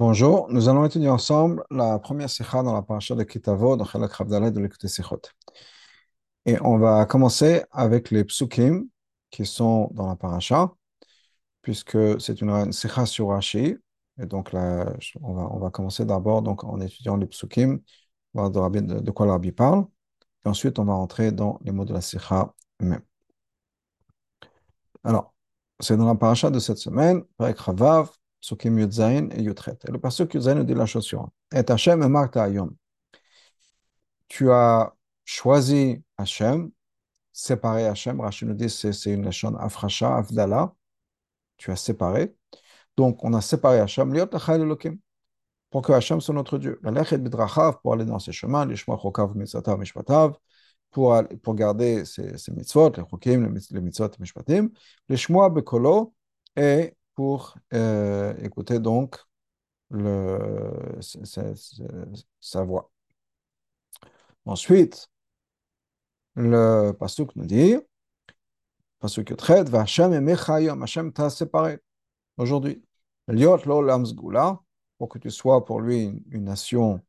Bonjour, nous allons étudier ensemble la première Sichah dans la paracha de Ki Tavo, dans Hilchot Havdalah de Likkutei Sichot. Et on va commencer avec les psukim qui sont dans la paracha, puisque c'est une Sichah sur Rashi. Et donc là, on va commencer d'abord donc, en étudiant les psukim, voir de quoi le Rabbi parle. Et ensuite, on va rentrer dans les mots de la Sichah même. Alors, c'est dans la paracha de cette semaine, avec Ravav, Psukim Yudzain et Yutret. Et le pasuk Yudzain nous dit la chose suivante. Et Hashem et Marta Ayom. Tu as choisi Hashem, séparé Hashem. Rashi nous dit c'est une lachon Afrasha, Avdala. Tu as séparé. Donc on a séparé Hashem, Liot Lachai Elokim, pour que Hashem soit notre Dieu. La Lechet Bidrachav, pour aller dans ses chemins, Lishma Chokav Mitzatav Mishpatav, pour garder ses mitzvot, les chokim, les mitzvot Mishpatim, Lishma Bekolo et pour écouter donc sa voix. Ensuite, le pasuk nous dit, pasuk traite, va Hashem et Mechayom, Hashem t'a séparé aujourd'hui. Liot lo l'amzgoula, pour que tu sois pour lui une nation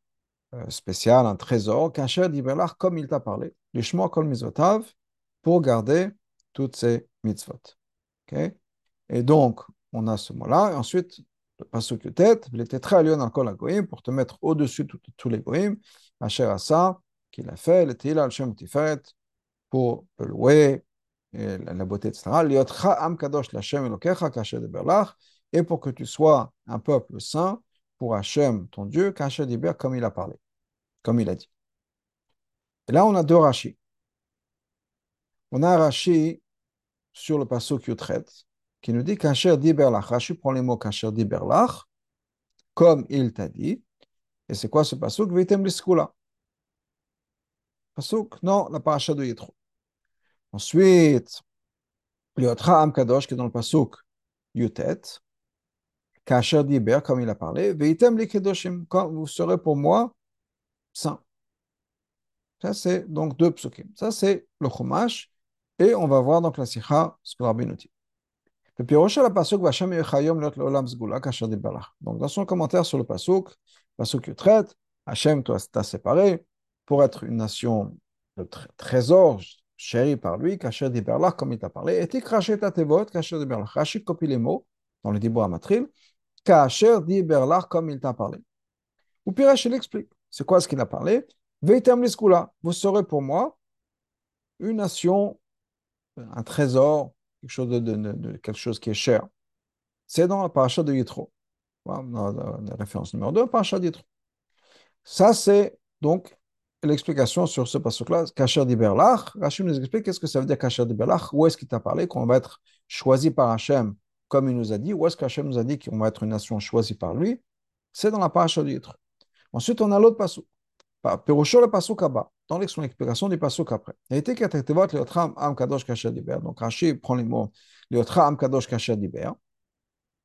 spéciale, un trésor, Kacher d'Ibelar, comme il t'a parlé, les Shemot kol mizotav, pour garder toutes ces mitzvot. Okay? Et donc, on a ce mot-là, et ensuite, le pasuk Yutet, il était très allié dans la goïm, pour te mettre au-dessus de tous les goïm, Asher Asa, qu'il a fait, le Tehila, le Shem Tiferet, pour le louer, et la beauté, etc. Liotcha am kadosh l'Hashem elokecha, kacher diberlach, et pour que tu sois un peuple saint, pour Hashem, ton Dieu, kacher diber, comme il a parlé, comme il a dit. Et là, on a deux Rashi. On a un Rashi sur le pasuk Yutet, qui nous dit Kacher diberlach. Rashi prend les mots Kacher diberlach, comme il t'a dit. Et c'est quoi ce pasuk? Veitem liskula. Pasuk, non, la paracha de Yitro. Ensuite, Liotra am kadosh, qui est dans le pasuk Yutet, Kacher diber, comme il a parlé, Veitem li kedoshim, quand vous serez pour moi saint. Ça, c'est donc deux psukim. Ça, c'est le chumash. Et on va voir donc la sicha, ce que Rabbénou dit. Le piroche à la pasuk, Vachem yechayom lot l'olam zgula kacher diberlach. Donc, dans son commentaire sur le pasuk Yutret, Hashem, toi, t'as séparé pour être une nation de trésor chérie par lui, kacher diberlach, comme il t'a parlé. Et t'y craché ta tevot, kacher diberlach. Rashi copie les mots dans le dibur amatril, kacher diberlach, comme il t'a parlé. Ou piroche, il explique. C'est quoi ce qu'il a parlé? Veitem liskula. Vous serez pour moi une nation, un trésor, quelque chose qui est cher. C'est dans la paracha de Yitro. Dans la référence numéro 2, paracha de Yitro. Ça, c'est donc l'explication sur ce passage-là. Kacher diberlach. Rashi nous explique qu'est-ce que ça veut dire Kacher diberlach. Où est-ce qu'il t'a parlé qu'on va être choisi par Hashem comme il nous a dit? Où est-ce qu'Hashem nous a dit qu'on va être une nation choisie par lui? C'est dans la paracha de Yitro. Ensuite, on a l'autre passage. Pérocho le pasuk Abba, dans l'explication du pasuk après. Il était qu'attektevot leotram am kadosh kacher diber. Donc Rashi prend les mots leotram am kadosh kacher diber.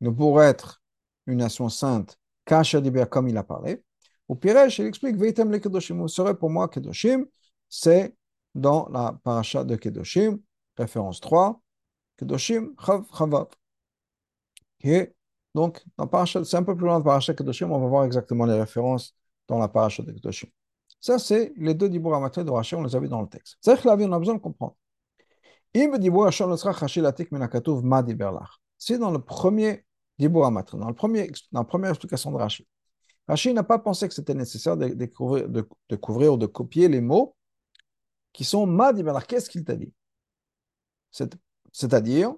Donc pour être une nation sainte, kacher diber comme il a parlé. Au Piresh, il explique veitem le kedoshim. Vous serez pour moi kedoshim. C'est dans la paracha de Kedoshim, référence 3, kedoshim chav chavav. Et donc dans paracha, c'est un peu plus loin de paracha Kedoshim. On va voir exactement les références dans la paracha de Kedoshim. Ça, c'est les deux dibours amatrés de Rashi, on les a vus dans le texte. C'est que la vie, on a besoin de comprendre. C'est dans le premier dibour amatrés, dans la première explication de Rashi. Rashi n'a pas pensé que c'était nécessaire de couvrir ou de copier les mots qui sont ma diberlach. Qu'est-ce qu'il t'a dit? C'est-à-dire,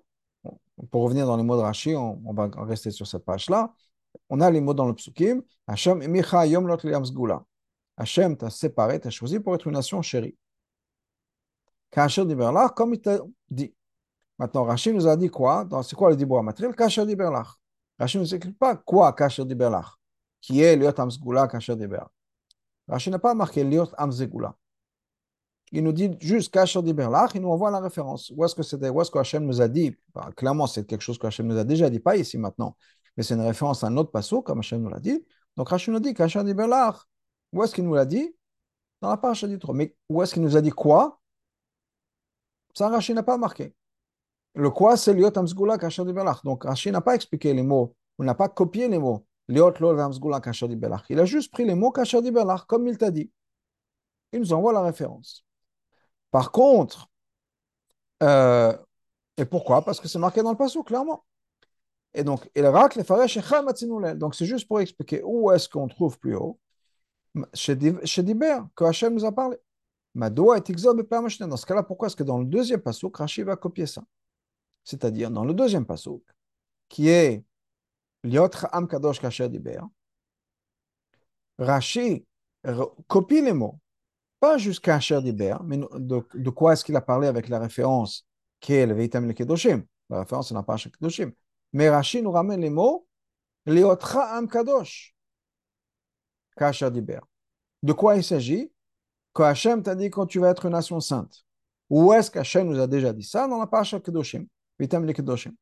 pour revenir dans les mots de Rashi, on va rester sur cette page-là. On a les mots dans le psukim. Hashem emicha yom lot liam zgula. Hashem t'a séparé, t'a choisi pour être une nation chérie. Kacher diberlach, comme il t'a dit. Maintenant, Rashi nous a dit quoi? C'est quoi le dibour amatril? Kacher diberlach. Rashi ne nous explique pas quoi Kacher diberlach. Qui est liot amzgula kacher diberlach. Rashi n'a pas marqué liot amzgula. Il nous dit juste Kacher diberlach, il nous envoie la référence. Où est-ce que c'était? Où est-ce que Hashem nous a dit? Ben, clairement, c'est quelque chose que Hashem nous a déjà dit, pas ici maintenant. Mais c'est une référence à un autre pasuk, comme Hashem nous l'a dit. Donc Rashi nous dit Kacher diberlach. Où est-ce qu'il nous l'a dit? Dans la paracha du Tro. Mais où est-ce qu'il nous a dit quoi? Ça, Rashi n'a pas marqué. Le quoi, c'est liot amzgula kacher diberlach. Donc Rashi n'a pas expliqué les mots. On n'a pas copié les mots Il a juste pris les mots Kasher Dibelach, comme il t'a dit. Il nous envoie la référence. Par contre, et pourquoi? Parce que c'est marqué dans le passage, clairement. Et donc, il racle les farèches et donc, c'est juste pour expliquer où est-ce qu'on trouve plus haut chez Diber que Hachem nous a parlé. Madoa est exobe permachina. Dans ce cas-là, pourquoi est-ce que dans le deuxième passage, Rashi va copier ça? C'est-à-dire, dans le deuxième passage, qui est Liot Ham Kadosh Kasher Diber, Rashi copie les mots, pas jusqu'à Kasher Diber, mais de quoi est-ce qu'il a parlé avec la référence qui est le Veitam le Kedoshim. La référence, c'est la parasha Kedoshim. Mais Rashi nous ramène les mots Leotra Am Kadosh Kasher Diber. De quoi il s'agit? Que Hachem t'a dit quand tu vas être une nation sainte. Où est-ce qu'Hachem nous a déjà dit ça? Dans la parasha Kedoshim, Veitam le Kedoshim.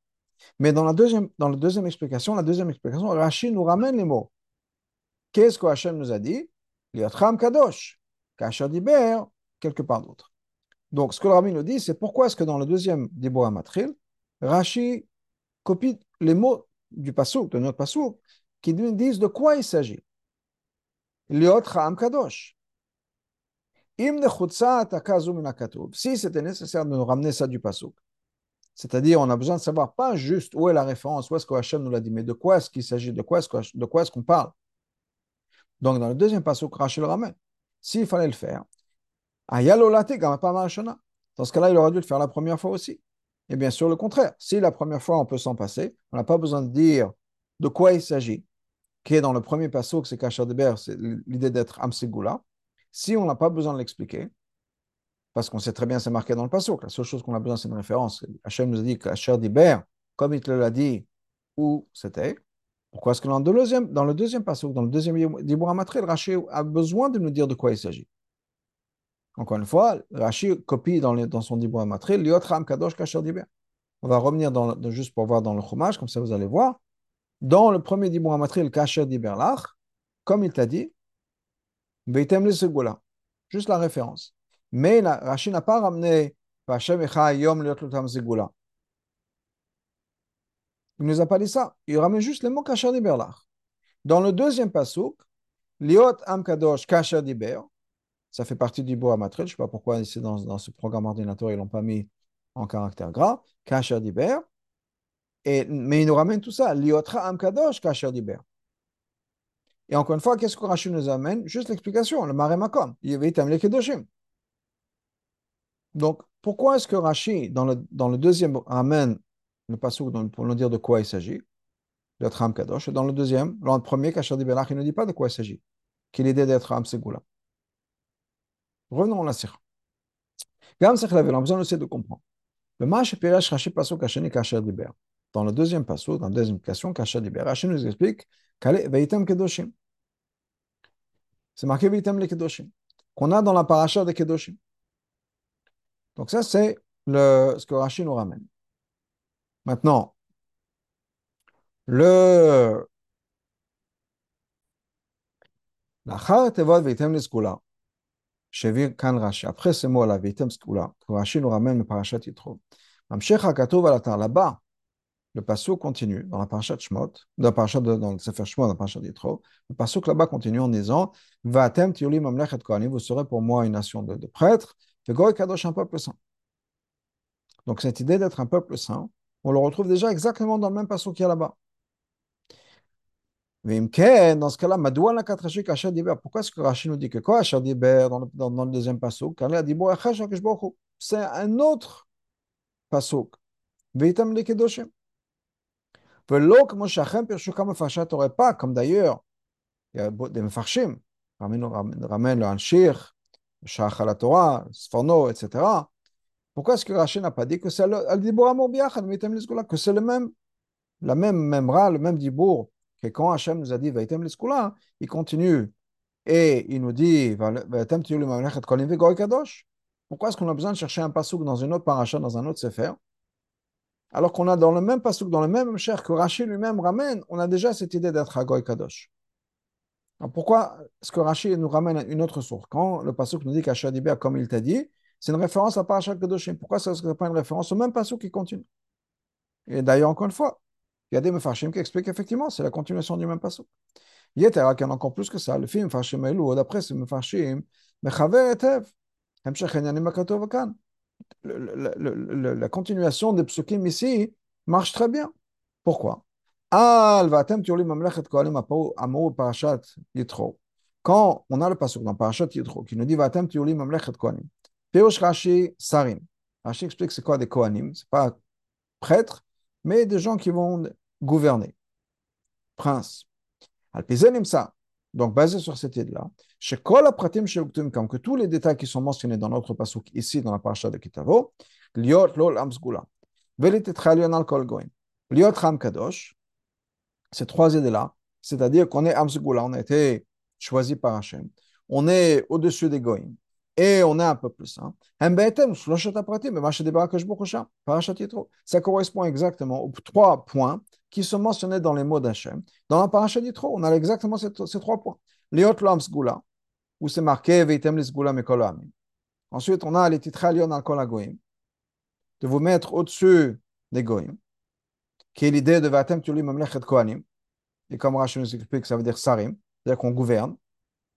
Mais dans la deuxième explication, Rashi nous ramène les mots. Qu'est-ce que Hachem nous a dit? Leotra Am Kadosh Kasher Diber, quelque part d'autre. Donc, ce que le Rabbi nous dit, c'est pourquoi est-ce que dans le deuxième Dibur HaMatril, Rashi copie les mots du Passouk, de notre Passouk, qui nous disent de quoi il s'agit. Liot Ha'am Kadosh. Im nechutza takazu min hakatuv. Si c'était nécessaire de nous ramener ça du Passouk. C'est-à-dire, on a besoin de savoir pas juste où est la référence, où est-ce que Hachem nous l'a dit, mais de quoi est-ce qu'il s'agit, de quoi est-ce qu'on parle. Donc, dans le deuxième Passouk, Rashi le ramène. S'il fallait le faire, dans ce cas-là, il aurait dû le faire la première fois aussi. Et bien sûr, le contraire. Si la première fois, on peut s'en passer, on n'a pas besoin de dire de quoi il s'agit, qui est dans le premier passage, c'est Kasher Diber, c'est l'idée d'être Amsigula. Si on n'a pas besoin de l'expliquer, parce qu'on sait très bien, c'est marqué dans le passage. La seule chose qu'on a besoin, c'est une référence. Hachem nous a dit Kasher Diber, comme il te l'a dit, où c'était. Pourquoi est-ce que dans le deuxième passage, dans le deuxième Dibur HaMatril, Rashi a besoin de nous dire de quoi il s'agit? Encore une fois, Rashi copie dans son Dibur HaMatril, Liotra Kadosh Kasher Diber. On va revenir juste pour voir dans le Chumash, comme ça vous allez voir. Dans le premier Dibur HaMatril, Kasher Diber Lach, comme il t'a dit, Beitem Lisegula, juste la référence. Mais Rashi n'a pas ramené Vashem Echa Yom Liotlutam Zegula. Il ne nous a pas dit ça. Il ramène juste les mots Kasher Diber Lach. Dans le deuxième pasuk, Liot Am Kadosh Kasher Diber. Ça fait partie du Dibur HaMatril. Je ne sais pas pourquoi ici dans ce programme ordinateur, ils ne l'ont pas mis en caractère gras. Kasher Diber. Mais il nous ramène tout ça. Liotra Am Kadosh Kasher Diber. Et encore une fois, qu'est-ce que Rashi nous amène? Juste l'explication. Le Mare Makom. Yeveitam le Kedoshim. Donc, pourquoi est-ce que Rashi, dans le deuxième, amène le pasuk pour nous dire de quoi il s'agit? Liotra Am Kadosh. Et dans le deuxième, dans le premier, Kasher Diber, il ne dit pas de quoi il s'agit. Qu'il est l'idée d'être Am Segula. Revenons à la Sikha. Gam Sikha Lavel, on a besoin aussi de comprendre. Le Mash Pirash Rashi Pasuk Hasheni Kasher Diber. Dans le deuxième Pasuk, dans la deuxième question, Kasher Diber, Rashi nous explique qu'allez Veitem Kedoshim. C'est marqué Veitem le Kedoshim. Qu'on a dans la paracha de Kedoshim. Donc, ça, c'est ce que Rashi nous ramène. Maintenant, L'achar Tevot Veitem le Skula. Chevir kan Rashi. Après ces mots-là, Veitem Skula, que Rashi nous ramène le parashat Yitro. Mamshech hakatov alatar. Là-bas, le pasuk continue dans la parashat Shemot, dans le Sefer Shemot, dans la parashat Yitro. Le pasuk là-bas continue en disant Vatem tiuli mamlechet kohanim. Vous serez pour moi une nation de prêtres. Vegoy kadosh, un peuple saint. Donc cette idée d'être un peuple saint, on le retrouve déjà exactement dans le même pasuk qu'il y a là-bas. Mais dans ce cas-là, Madouan la Katrashi Kasher Diber. Pourquoi est-ce que Rashi nous dit que quoi Kasher Diber dans le deuxième pasuk? Car il a dit c'est un autre pasuk. Veitam le Kedoshim. Velok Moshachem Pirshukam Mefashat aurait pas, comme d'ailleurs, il y a des Mefarshim, ramène le Hanshir, le Shach à la Torah, le Sforno, etc. Pourquoi est-ce que Rashi n'a pas dit que c'est le même Dibour? Et quand Hachem nous a dit Veitem l'Eskula, il continue et il nous dit Veitem tiulu mamlechet kohanim vegoy kadosh. Pourquoi est-ce qu'on a besoin de chercher un pasuk dans une autre paracha, dans un autre sefer, alors qu'on a dans le même pasuk, dans le même cher que Rashi lui-même ramène, on a déjà cette idée d'être goy kadosh. Alors pourquoi est-ce que Rashi nous ramène une autre source quand le pasuk nous dit Kasher Diber, comme il t'a dit, c'est une référence à paracha Kedoshim? Pourquoi est-ce que ce n'est pas une référence au même pasuk qui continue? Et d'ailleurs, encore une fois, Il y a des mefarshim qui expliquent effectivement, c'est la continuation du même passage. Yetera, qui en a encore plus que ça, le film mefarshim elou, d'après ce mefarshim, mechaver etev, hemshech enyanim hakatov kan. La continuation des psukim ici marche très bien. Pourquoi? Quand on a le pasuk dans Parashat Yitro qui nous dit Vatem tiuli mamlechet kohanim. Peuch Rashi sarim. Rashi explique c'est quoi des kohanim, c'est pas prêtres, mais des gens qui vont gouverner, princes. Alpizenim ça. Donc basé sur cette idée-là, shekol apratim shektum comme que tous les détails qui sont mentionnés dans notre pasuk ici dans la Parashat de Ki Tavo, liot lol amsgula. Velit etchalyon al kol goyim. Liot ham kadosh. Ces trois idées-là, c'est-à-dire qu'on est amsgula, on a été choisi par Hachem, on est au-dessus des goïms, et on est un peu plus saint. Ça correspond exactement aux trois points qui sont mentionnés dans les mots d'Hachem. Dans la Parashat Yitro, on a exactement ces trois points. Liot l'am sgula, où c'est marqué Veitem l'sgula mekol ha'amim. Ensuite, on a les titres lion al kol ha'goyim, de vous mettre au-dessus des goïms, qui est l'idée de Veitem tiuli mamlechet kohanim, et comme Rashi nous explique, ça veut dire sarim, c'est-à-dire qu'on gouverne,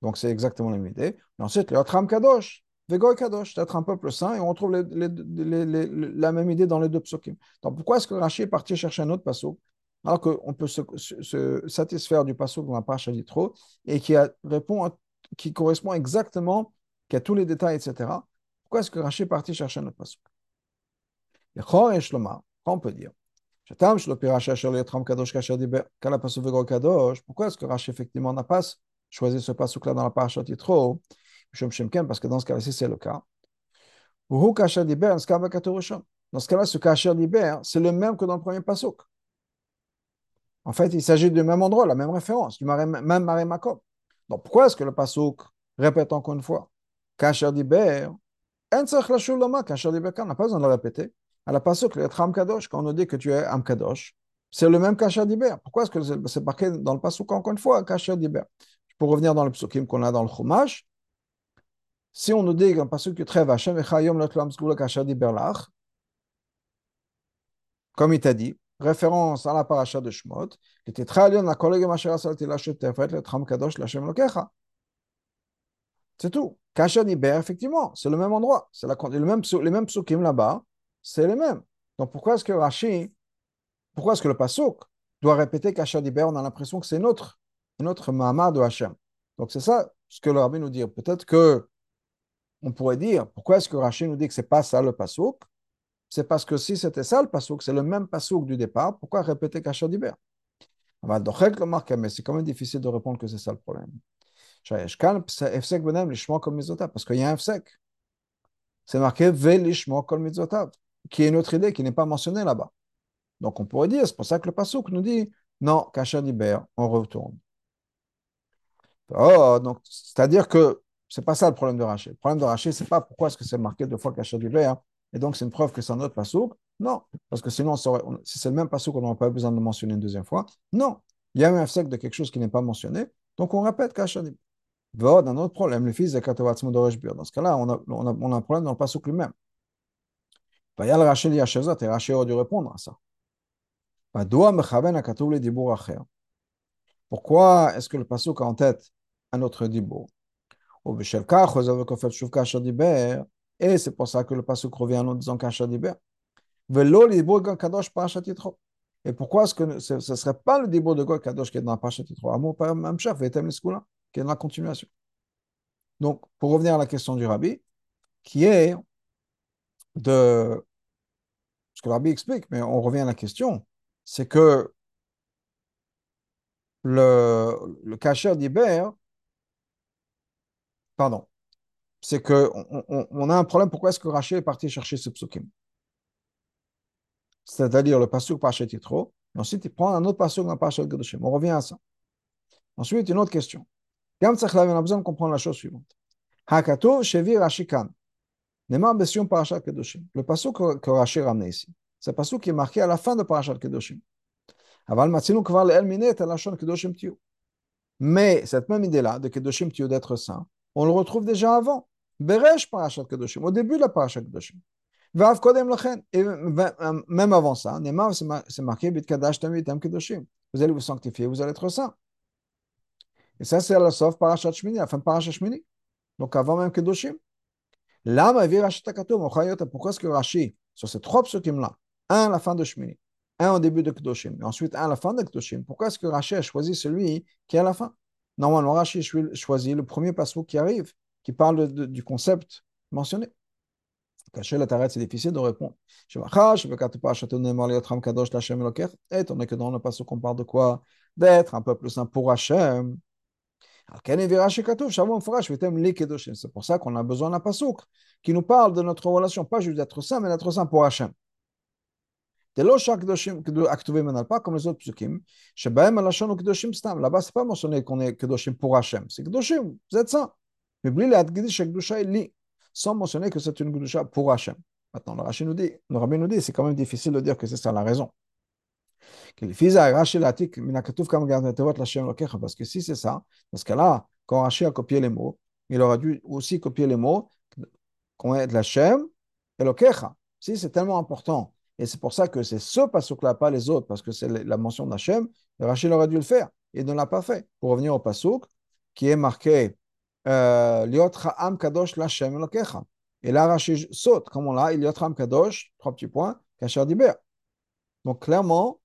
donc c'est exactement la même idée. Et ensuite, le Otram Kadosh, Vegoy Kadosh, c'est un peuple saint, et on retrouve la même idée dans les deux psukim. Donc pourquoi est-ce que Rashi est parti chercher un autre pasuk, alors qu'on peut se satisfaire du pasuk dans la Parashat Yitro, et qui correspond exactement, qui a tous les détails, etc. Pourquoi est-ce que Rashi est parti chercher un autre pasuk? Le Chor et Shlomar, on peut dire. Pourquoi est-ce que Rashi effectivement n'a pas choisi ce pasuk-là dans la Parashat Yitro? Parce que dans ce cas-ci, c'est le cas. Dans ce cas-là, ce kasher diber, c'est le même que dans le premier pasuk. En fait, il s'agit du même endroit, la même référence, du même Maré Makom. Donc pourquoi est-ce que le pasuk répète encore une fois kasher diber? Kasher diber on n'a pas besoin de le répéter. À la pasuk, le Etram Kadosh, quand on nous dit que tu es Am Kadosh, c'est le même Kasher Diber. Pourquoi est-ce que c'est marqué dans le pasuk encore une fois, Kasher Diber? Pour revenir dans le psukim qu'on a dans le Chumash, si on nous dit dans le pasuk que Treva Hashem Echayom Lotlam Sgula Kasher Diber Lach, comme il t'a dit, référence à la paracha de Shemot, qui était très lié à la collègue Mashera Salatila Shetefret, le Etram Kadosh, l'Hashem Lokecha. C'est tout. Kasher Diber, effectivement, c'est le même endroit. C'est les mêmes psukim là-bas. C'est les mêmes. Donc pourquoi est-ce que Rashi, pourquoi est-ce que le pasuk doit répéter Kasher Diber? On a l'impression que c'est notre Mahamar de Hachem. Donc c'est ça ce que le Rabbi nous dit. Peut-être que on pourrait dire, pourquoi est-ce que Rashi nous dit que c'est pas ça le pasuk? C'est parce que si c'était ça le pasuk, c'est le même pasuk du départ, pourquoi répéter Kasher Diber? Mais c'est quand même difficile de répondre que c'est ça le problème. Parce qu'il y a un fsek. C'est marqué Velishmo kol mitzotav, qui est une autre idée qui n'est pas mentionnée là-bas. Donc on pourrait dire, c'est pour ça que le pasuk nous dit non, Kasher Diber, on retourne. Oh, donc c'est-à-dire que c'est pas ça le problème de Rashi. Le problème de Rashi, c'est pas pourquoi est-ce que c'est marqué deux fois Kasher Diber, et donc c'est une preuve que c'est un autre pasuk. Non, parce que sinon, si c'est le même pasuk, on n'aurait pas besoin de le mentionner une deuxième fois. Non, il y a un fsek de quelque chose qui n'est pas mentionné, donc on répète Kasher Diber. Dans un autre problème, le fils de Katovatsmo Doresh Bur. Dans ce cas-là, on a un problème dans le pasuk lui-même. Il y a le Rashi et Rashi aurait dû répondre à ça. Pourquoi est-ce que le pasuk a en tête un autre dibour? Et c'est pour ça que le pasuk revient en disant Kasher Diber. Et pourquoi est-ce que ce ne serait pas le dibour de Goy Kadosh qui est dans la Parashat Yitro? Amour par Mamshaf et Temliskoula, qui est dans la continuation. Donc, pour revenir à la question du Rabbi, qui est de ce que le Rabbi explique, mais on revient à la question, c'est que le Kasher Diber, pardon, c'est qu'on a un problème. Pourquoi est-ce que Rashi est parti chercher ce psukim? C'est-à-dire le pasuk Parashat Yitro, et ensuite il prend un autre pasuk dans Parashat Kedoshim. On revient à ça. Ensuite, une autre question. On a besoin de comprendre la chose suivante. Le pasuk que Rashi ramène ici, c'est le pasuk qui est marqué à la fin de Parashat Kedoshim. Mais cette même idée-là, de Kedoshim Tiu, d'être saint, on le retrouve déjà avant. Au début de la Parashat Kedoshim. Et même avant ça, c'est marqué, vous allez vous sanctifier, vous allez être saint. Et ça, c'est à la sauf parashat Shemini, à la fin de parashat Shemini. Donc avant même Kedoshim. Pourquoi est-ce que Rashi, sur ces trois psukim-là, un à la fin de Shemini, un au début de Kedoshim, et ensuite un à la fin de Kedoshim, pourquoi est-ce que Rashi a choisi celui qui est à la fin? Normalement, Rashi choisit le premier pasuk qui arrive, qui parle du concept mentionné. Cacher la tarette, c'est difficile de répondre. Je étant donné que dans le pasuk, on parle de quoi? D'être un peuple saint pour Hashem. C'est pour ça qu'on a besoin d'un pasuk qui nous parle de notre relation, pas juste d'être saint, mais d'être saint pour Hashem. Pas comme les autres psukim. Là-bas, c'est pas mentionné qu'on est Kedoshim pour Hashem. C'est Kedoshim, vous êtes saint. Mais oublie la Kedusha Kedusha li, sans mentionner que c'est une Kedusha pour Hashem. Maintenant, le Rashi nous dit, le Rabbénou nous dit, c'est quand même difficile de dire que c'est ça la raison. Parce que si c'est ça, dans ce cas-là, quand Rashi a copié les mots, il aurait dû aussi copier les mots qu'on est l'Hashem et l'Okecha. Si c'est tellement important, et c'est pour ça que c'est ce pasuk-là, pas les autres, parce que c'est la mention d'Hashem, Rashi aurait dû le faire, il ne l'a pas fait. Pour revenir au pasuk, qui est marqué Liot ha'am kadosh l'Hashem elokecha. Et là, Rashi saute, comme on l'a, Liot ha'am kadosh, trois petits points, kasher diber. Donc clairement,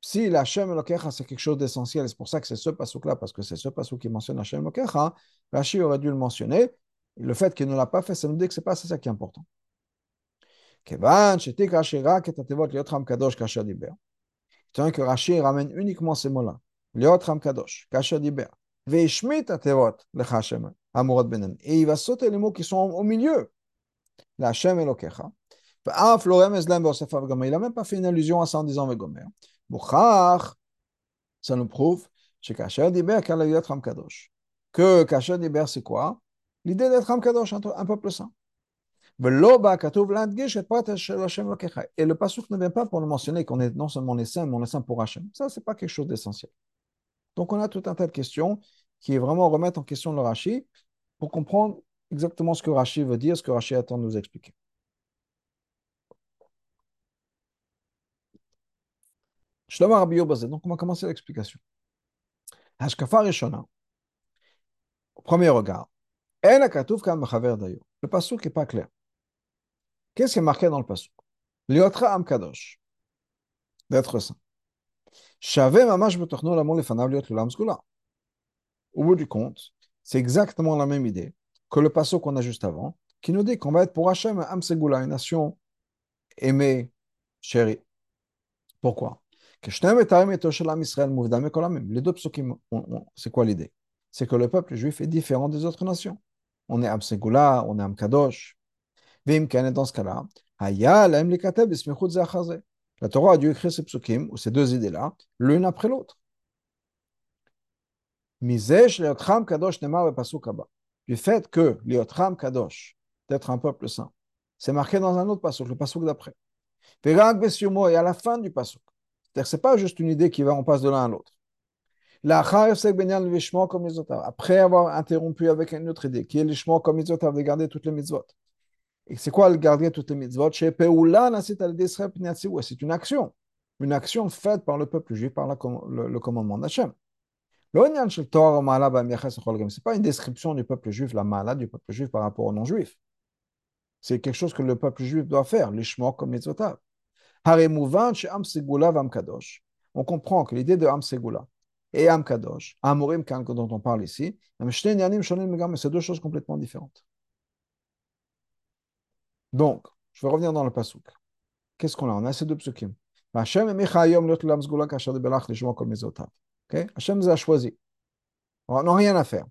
si l'Hashem elokecha c'est quelque chose d'essentiel, et c'est pour ça que c'est ce pasuk-là, parce que c'est ce pasuk qui mentionne Hashem elokecha, Rashi aurait dû le mentionner. Le fait qu'il ne l'a pas fait, ça nous dit que c'est pas ça qui est important. Tant que Rashi ramène uniquement ces mots-là, et il va sauter les mots qui sont au milieu. Il n'a même pas fait une allusion à ça en disant ça nous prouve que Kasher Diber c'est quoi? L'idée d'être Ham Kadosh, un peuple saint. Et le pasuk ne vient pas pour nous mentionner qu'on est non seulement les saints, mais on est saints pour Hachem. Ça, ce n'est pas quelque chose d'essentiel. Donc, on a tout un tas de questions qui vraiment remettent en question le Rashi pour comprendre exactement ce que Rashi veut dire, ce que Rashi attend de nous expliquer. Donc, on va commencer l'explication. Hashkafa Rishona, au premier regard, le pasuk n'est pas clair. Qu'est-ce qui est marqué dans le pasuk? Liotra am kadosh, d'être saint. Shaveh mamash betochno l'amon lefanav liot l'olam sgula. Au bout du compte, c'est exactement la même idée que le pasuk qu'on a juste avant, qui nous dit qu'on va être pour Hashem am segula, une nation aimée, chérie. Pourquoi? Les deux psukim, c'est quoi l'idée? C'est que le peuple juif est différent des autres nations. On est am segula, on est am kadosh. Dans ce cas-là, la Torah a dû écrire ces psukim, ou ces deux idées-là, l'une après l'autre. Du fait que l'Iotram Kadosh, d'être un peuple saint, c'est marqué dans un autre pasuk, le pasuk d'après. Et à la fin du pasuk, c'est-à-dire que ce n'est pas juste une idée qui va, on passe de l'un à l'autre. Comme les autres, après avoir interrompu avec une autre idée, qui est l'ishmo comme les autres, de garder toutes les mitzvot. Et c'est quoi le garder toutes les mitzvot? C'est une action faite par le peuple juif, par le commandement d'Hachem. C'est pas une description du peuple juif, la mala du peuple juif par rapport aux non-juifs. C'est quelque chose que le peuple juif doit faire, les shmor comme les mitzvotav. On comprend que l'idée de Am Segula et Am Kadosh, Amorim dont on parle ici, c'est deux choses complètement différentes. Donc, je vais revenir dans le pasuk. Qu'est-ce qu'on a? On a ces deux psukim. Okay? Hashem nous a choisi. On n'a rien à faire.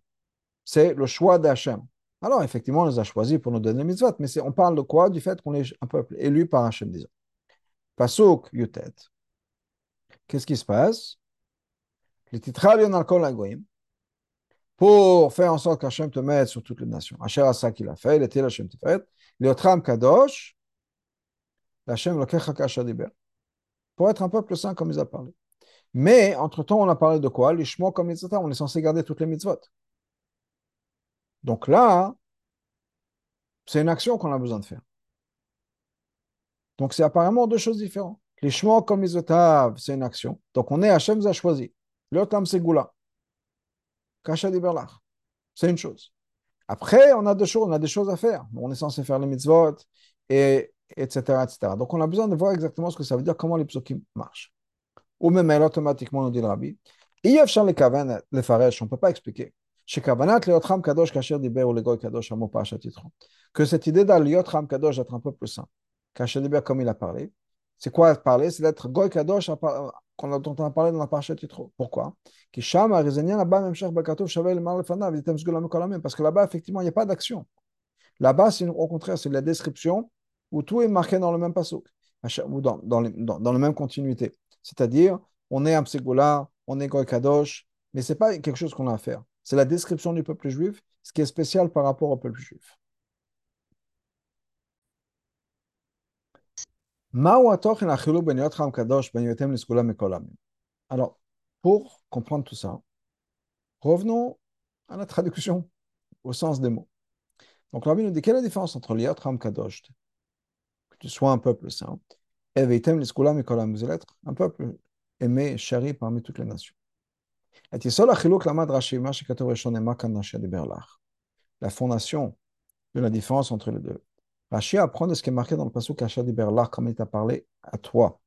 C'est le choix d'Hashem. Alors, effectivement, on les a choisis pour nous donner les mitzvot, mais on parle de quoi? Du fait qu'on est un peuple élu par Hashem, disons. Pasuk, Yutet. Qu'est-ce qui se passe? Pour faire en sorte qu'Hachem te mette sur toutes les nations. Asher Asa qu'il a fait, il était l'Hachem te fait. L'Otram Kadosh, l'Hachem l'Okecha Kasher Diber. Pour être un peuple saint comme il a parlé. Mais, entre-temps, on a parlé de quoi? Les Shemot comme les Zotar, on est censé garder toutes les mitzvot. Donc là, c'est une action qu'on a besoin de faire. Donc, c'est apparemment deux choses différentes. Les Shemot comme les Otav, c'est une action. Donc, on est Hachem, a choisi. L'Otam, c'est Goula. Kacha di Berlach. C'est une chose. Après, on a deux choses. On a des choses à faire. On est censé faire les mitzvot, etc. Donc, on a besoin de voir exactement ce que ça veut dire, comment les psukim marchent. Ou même, elle, automatiquement, nous dit le Rabbi. Yevshar le kavanat le faresh, on ne peut pas expliquer. Chez kavanat le yotram kadosh kasher diber ou le goy kadosh amo parashat Yitro. Que cette idée d'aller yotram kadosh d'être un peu plus sain. Kasher diber comme il a parlé. C'est quoi parler? C'est d'être goy kadosh dont on a parlé dans la parashat Yitro. Pourquoi? Kisham a raisonné là-bas même cher bakatov shavel mar lefanav ditem zgulam kolamim parce que là-bas effectivement il n'y a pas d'action. Là-bas c'est au contraire c'est la description où tout est marqué dans le même pasuk ou dans la même continuité. C'est-à-dire on est un psegoula, on est Goy Kadosh, mais ce n'est pas quelque chose qu'on a à faire. C'est la description du peuple juif, ce qui est spécial par rapport au peuple juif. Alors, pour comprendre tout ça, revenons à la traduction, au sens des mots. Donc, Rabbi nous dit, quelle est la différence entre l'Yotram Kadosh, que tu sois un peuple saint, et Veitem l'Skolam et Kolam, vous allez être un peuple aimé, chéri parmi toutes les nations. La fondation de la différence entre les deux. Rashi apprend de ce qui est marqué dans le pasuk Asher diberlach, comme il t'a parlé à toi.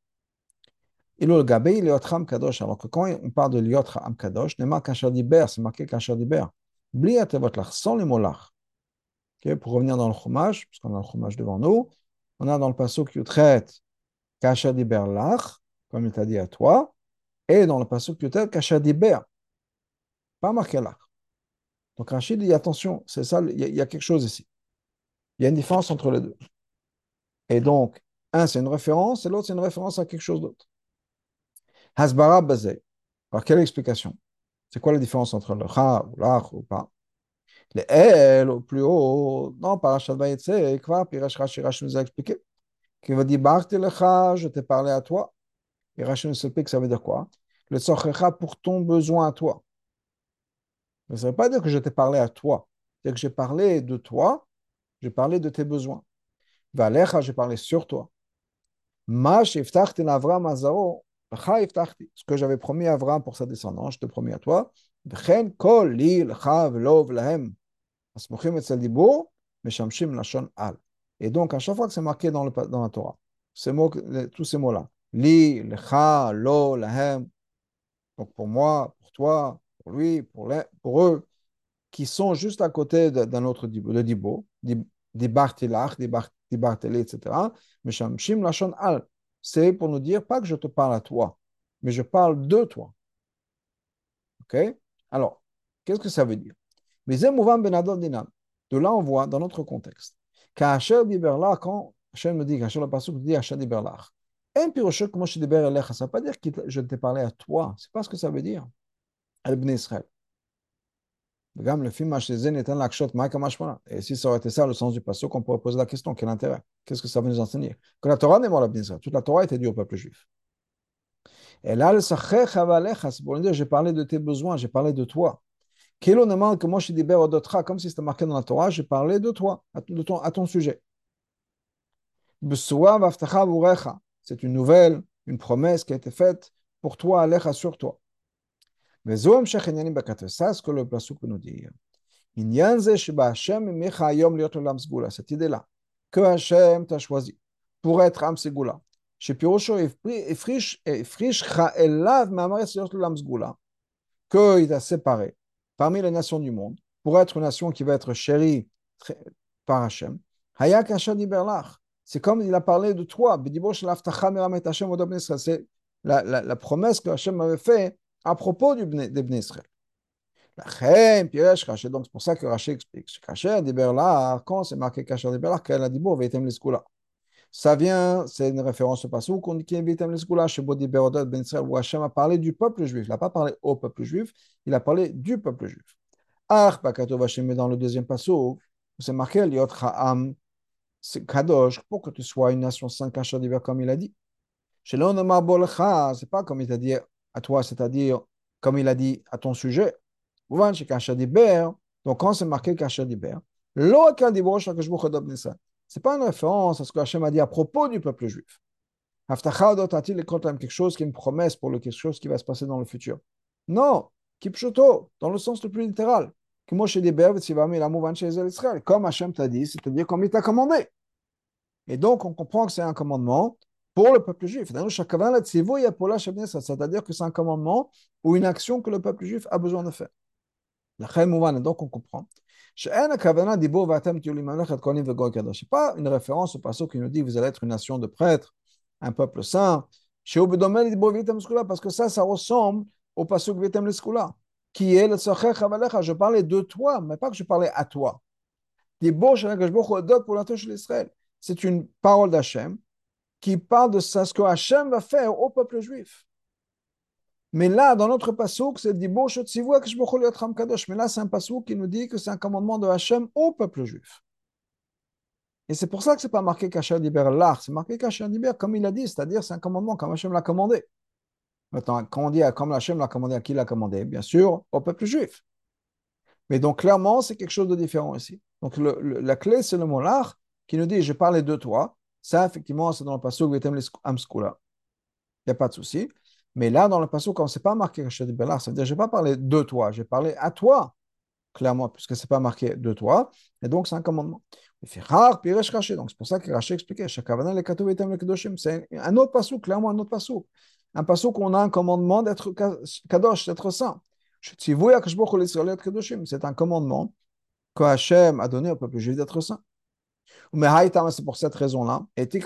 Alors que quand on parle de l'Yotram Kadosh, c'est marqué Asher diber. Bria tevotlach, sans les mots lach. Pour revenir dans le chumash, parce qu'on a le chumash devant nous, on a dans le pasuk Yutret Asher diberlach, comme il t'a dit à toi, et dans le passage plus tard, Kachadiber, pas marqué là. Donc Rashi dit attention, c'est ça, il y a quelque chose ici. Il y a une différence entre les deux. Et donc, un c'est une référence, et l'autre c'est une référence à quelque chose d'autre. Hasbara Bazé. Alors quelle explication? C'est quoi la différence entre le Ha ou l'Ach ou pas? Les El au plus haut, non, Parashat Vayetze, Kvar, Pirash Rashi, Rashi nous a expliqué. Qui va dire Barti le Ha, je t'ai parlé à toi. Et Rashi nous explique que ça veut dire quoi? Le tsochecha pour ton besoin à toi. Mais ça ne veut pas dire que je t'ai parlé à toi. C'est que j'ai parlé de toi, j'ai parlé de tes besoins. Valecha, j'ai parlé sur toi. Ma shivtachti l'Avram azaro, l'cha ivtachti. Ce que j'avais promis à Avram pour sa descendance, je te promis à toi. V'chen kol li l'cha v'lov lahem. Asmuchim et saldibo, meshamshim lashon al. Et donc, à chaque fois que c'est marqué dans la Torah, ces mots, tous ces mots-là, Li, lecha, lo, lahem. Donc pour moi, pour toi, pour lui, pour eux, qui sont juste à côté d'un autre dibo, dibartilach, dibartelé, etc. Meshamshim lachon al. C'est pour nous dire pas que je te parle à toi, mais je parle de toi. Ok? Alors, qu'est-ce que ça veut dire? De là, on voit dans notre contexte. K'asher diberlach, quand Hashem me dit, Hashem le pasuk dit Asher diberlach. Un piroche comme je déber elach, ça ne veut pas dire que je t'ai parlé à toi. C'est pas ce que ça veut dire. Ibn Israël. Regarde le film Hashzen est un lakshot ma'kamashmana. Et si ça aurait été ça le sens du pasuk, on pourrait poser la question quel intérêt? Qu'est-ce que ça veut nous enseigner? Que la Torah n'est pas l'Ibn Israël. Toute la Torah était due au peuple juif. Et là le sacher chavalech, c'est pour nous dire j'ai parlé de tes besoins, j'ai parlé de toi. Kilo demande que moi je déber odotra comme si c'était marqué dans la Torah, j'ai parlé de toi, à ton sujet. Besoa vaftacha vurecha. C'est une nouvelle, une promesse qui a été faite pour toi, Alecha, sur toi. Mais ça, ce que le pasuk peut nous dire. Cette idée-là, que Hashem t'a choisi pour être Am Segula. Qu'il t'a séparé parmi les nations du monde pour être une nation qui va être chérie par Hashem. Hayak Hashem Iberlach. C'est comme il a parlé de toi. C'est la promesse que Hashem avait faite à propos des Bnei Israël. Donc c'est pour ça que Rashi explique. Quand c'est marqué Kasher diberlach, qu'elle a dit bon, veitem l'eskula. Ça vient, c'est une référence au passage où on dit qu'il veitem l'eskula chez Bodi Berodot Bnei Israël, où Hashem a parlé du peuple juif. Il n'a pas parlé au peuple juif, il a parlé du peuple juif. Ach bakatov Hashem dans le deuxième passage où c'est marqué Liot ha'am. C'est Kadosh, pour que tu sois une nation sainte, Asher diber, comme il a dit. Chez l'on ne m'a bolcha, c'est pas comme il t'a dit à toi, c'est-à-dire comme il a dit à ton sujet. Ouvan, chez Asher diber, donc quand c'est marqué Asher diber, l'autre qu'un diboche, que je vous redonne ça. C'est pas une référence à ce que Hachem a dit à propos du peuple juif. Haftacha odot atil lekotam, quelque chose qui est une promesse pour quelque chose qui va se passer dans le futur. Non, kipshoto, dans le sens le plus littéral. Comme Hachem t'a dit, c'est-à-dire comme il t'a commandé. Et donc, on comprend que c'est un commandement pour le peuple juif. C'est-à-dire que c'est un commandement ou une action que le peuple juif a besoin de faire. Donc, on comprend. Ce n'est pas une référence au passage qui nous dit vous allez être une nation de prêtres, un peuple saint. Parce que ça ressemble au passage qui est le Tzachech Havalecha. Je parlais de toi, mais pas que je parlais à toi. C'est une parole d'Hachem qui parle de ça, ce que Hachem va faire au peuple juif. Mais là, dans notre passouk, c'est Dibosh Tzivua Kishbocho Liotram Kadosh. Mais là, c'est un passouk qui nous dit que c'est un commandement de Hachem au peuple juif. Et c'est pour ça que ce n'est pas marqué qu'Hachem libère l'art, c'est marqué qu'Hachem libère comme il a dit, c'est-à-dire c'est un commandement comme Hachem l'a commandé. Maintenant, quand on dit comme Hachem l'a commandé, à qui l'a commandé? Bien sûr, au peuple juif. Mais donc, clairement, c'est quelque chose de différent ici. Donc, la clé, c'est le mot l'art qui nous dit je parlais de toi. Ça, effectivement, c'est dans le passouk Vetem Amskula. Il n'y a pas de souci. Mais là, dans le passage, quand ce n'est pas marqué Hachem libère l'art, ça veut dire je n'ai pas parlé de toi, j'ai parlé à toi, clairement, puisque ce n'est pas marqué de toi. Et donc, c'est un commandement. Il fait rare, puis Resh Rashi. Donc, c'est pour ça que Rashi expliquait c'est un autre passage, clairement, un autre passage. Un passage qu'on a un commandement d'être kadosh, d'être saint. C'est un commandement que Hachem a donné au peuple juif d'être saint. C'est pour cette raison-là. C'est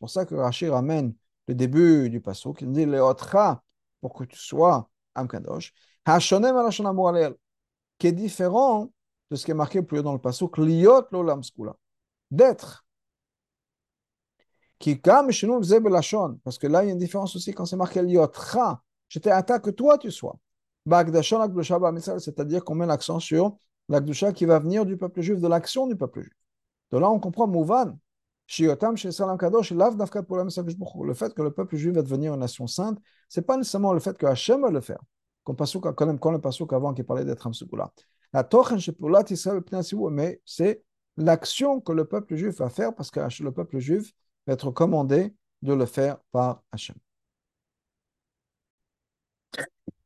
pour ça que Rashi ramène le début du passage qui dit leotra pour que tu sois amkadosh. Hashonem alashonam ualel qui est différent de ce qui est marqué plus haut dans le passage liot l'olam skula d'être. Parce que là, il y a une différence aussi quand c'est marqué Liotra. J'étais à ta que toi tu sois. C'est-à-dire qu'on met l'accent sur l'Akdusha qui va venir du peuple juif, de l'action du peuple juif. De là, on comprend Mouvan. Le fait que le peuple juif va devenir une nation sainte, ce n'est pas nécessairement le fait que Hachem va le faire. Comme le Passouk avant qui parlait d'être Amsukula. Mais c'est l'action que le peuple juif va faire parce que le peuple juif va être commandé de le faire par Hachem.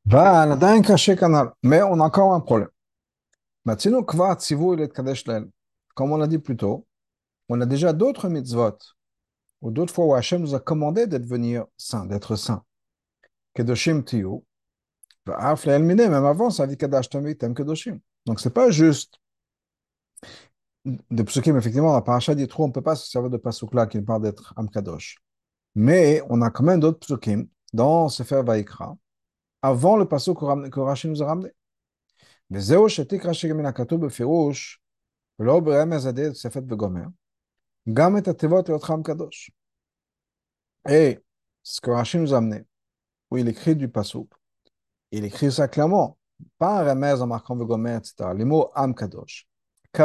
Mais on a encore un problème. Comme on l'a dit plus tôt, on a déjà d'autres mitzvot, ou d'autres fois où Hachem nous a commandé de devenir saint, d'être saint. Kedoshim tiyu, même avant, ça dit Kedoshim. Donc c'est pas juste de psukim, effectivement, la paracha d'Yitro, on ne peut pas se servir de pasuk-là qui parle d'être Amkadosh. Mais on a quand même d'autres psukim dans Sefer Vayikra, avant le pasuk que Rashi nous a ramené. Mais Zéo Shetik Rashi Gamina Katou Befirouch, Lo Bremez Adé Sefet Begomer, Gamet Atevot et Otra Amkadosh. Et ce que Rashi nous a amené, où il écrit du pasuk, il écrit ça clairement, pas un remez en marquant Begomer, etc. Les mots Amkadosh. Ce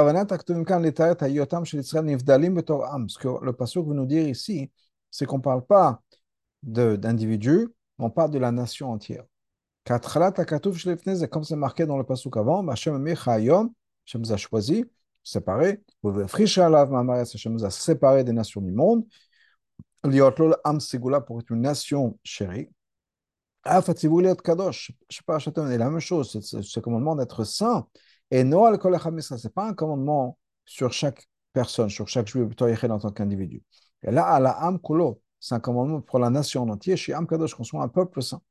que le passouk veut nous dire ici, c'est qu'on ne parle pas d'individus, on parle de la nation entière. Comme c'est marqué dans le passouk avant, Hashem nous a choisi, séparé, Hashem nous a séparé des nations du monde, pour être une nation chérie. C'est la même chose, c'est ce commandement d'être saint. Et Noah, ce n'est pas un commandement sur chaque personne, sur chaque juif, en tant qu'individu. Et là, à la Am Kulo, c'est un commandement pour la nation entière, chez Am Kadosh, qu'on soit un peuple saint.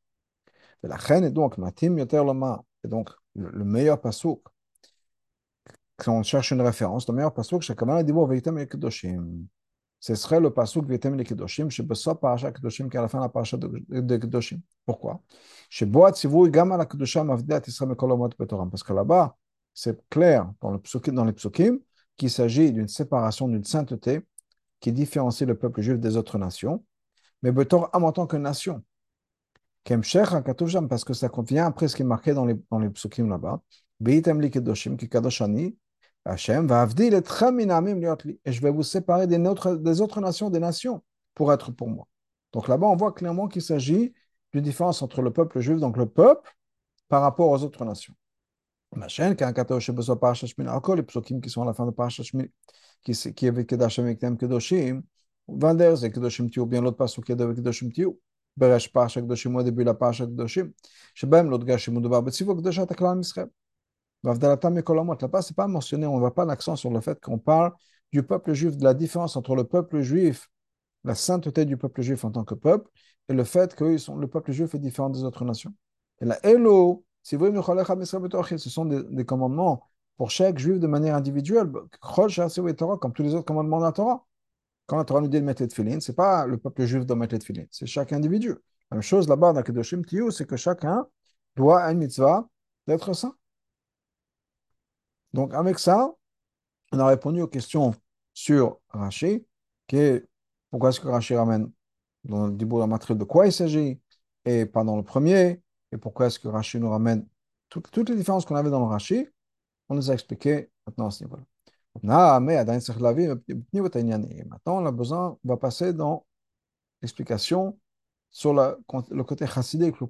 Et la reine est donc, Matim Yoter Loma, est donc le meilleur pasouk. Quand on cherche une référence, le meilleur pasouk, c'est comme on a dit, ce serait le pasouk Veitem le Kedoshim, chez Bessop Parasha Kedoshim, qui est à la fin de la Parasha de Kedoshim. Pourquoi? Chez Boat Sivu, Gama la Kedosha, Mavdat Israël, Mekolomot Petoram. Parce que là-bas, c'est clair dans les psukim qu'il s'agit d'une séparation, d'une sainteté qui différencie le peuple juif des autres nations, mais Betor Am en tant que nation. Parce que ça convient après ce qui est marqué dans les psukim là-bas. Et je vais vous séparer des autres nations, des nations, pour être pour moi. Donc là-bas, on voit clairement qu'il s'agit d'une différence entre le peuple juif, donc le peuple, par rapport aux autres nations. Machin, quand Kato Sheboswa Parashat Shemini, encore les psokim qui sont à la fin de Parashat Shemini, qui est avec Kedoshim et Kedoshim, Vander, c'est Kedoshim Tiu, bien l'autre pasuk qui est avec Kedoshim Tiu, Beresh Parashat Kedoshim, au début la Parashat Kedoshim, Shebem l'autre gashim ou devar betsivo Kedoshat HaKlal Yisraël. Vavdalatam et Kolamot, là-bas, c'est pas mentionné, on ne va pas l'accent sur le fait qu'on parle du peuple juif, de la différence entre le peuple juif, la sainteté du peuple juif en tant que peuple, et le fait que le peuple juif est différent des autres nations. Et la Elo, si vous voulez, ce sont des commandements pour chaque juif de manière individuelle, comme tous les autres commandements de la Torah. Quand la Torah nous dit de mettre les tefilines, ce n'est pas le peuple juif doit mettre les tefilines, c'est chaque individu. La même chose là-bas dans Kedoshim Tiyu, c'est que chacun doit à une mitzvah d'être saint. Donc avec ça, on a répondu aux questions sur Rashi, qui est pourquoi est-ce que Rashi ramène dans le Dibur HaMatril de quoi il s'agit, et pas dans le premier, et pourquoi est-ce que Rashi nous ramène toutes les différences qu'on avait dans le Rashi, on les a expliquées maintenant à ce niveau-là. Maintenant, on va passer dans l'explication sur le côté chassidique, le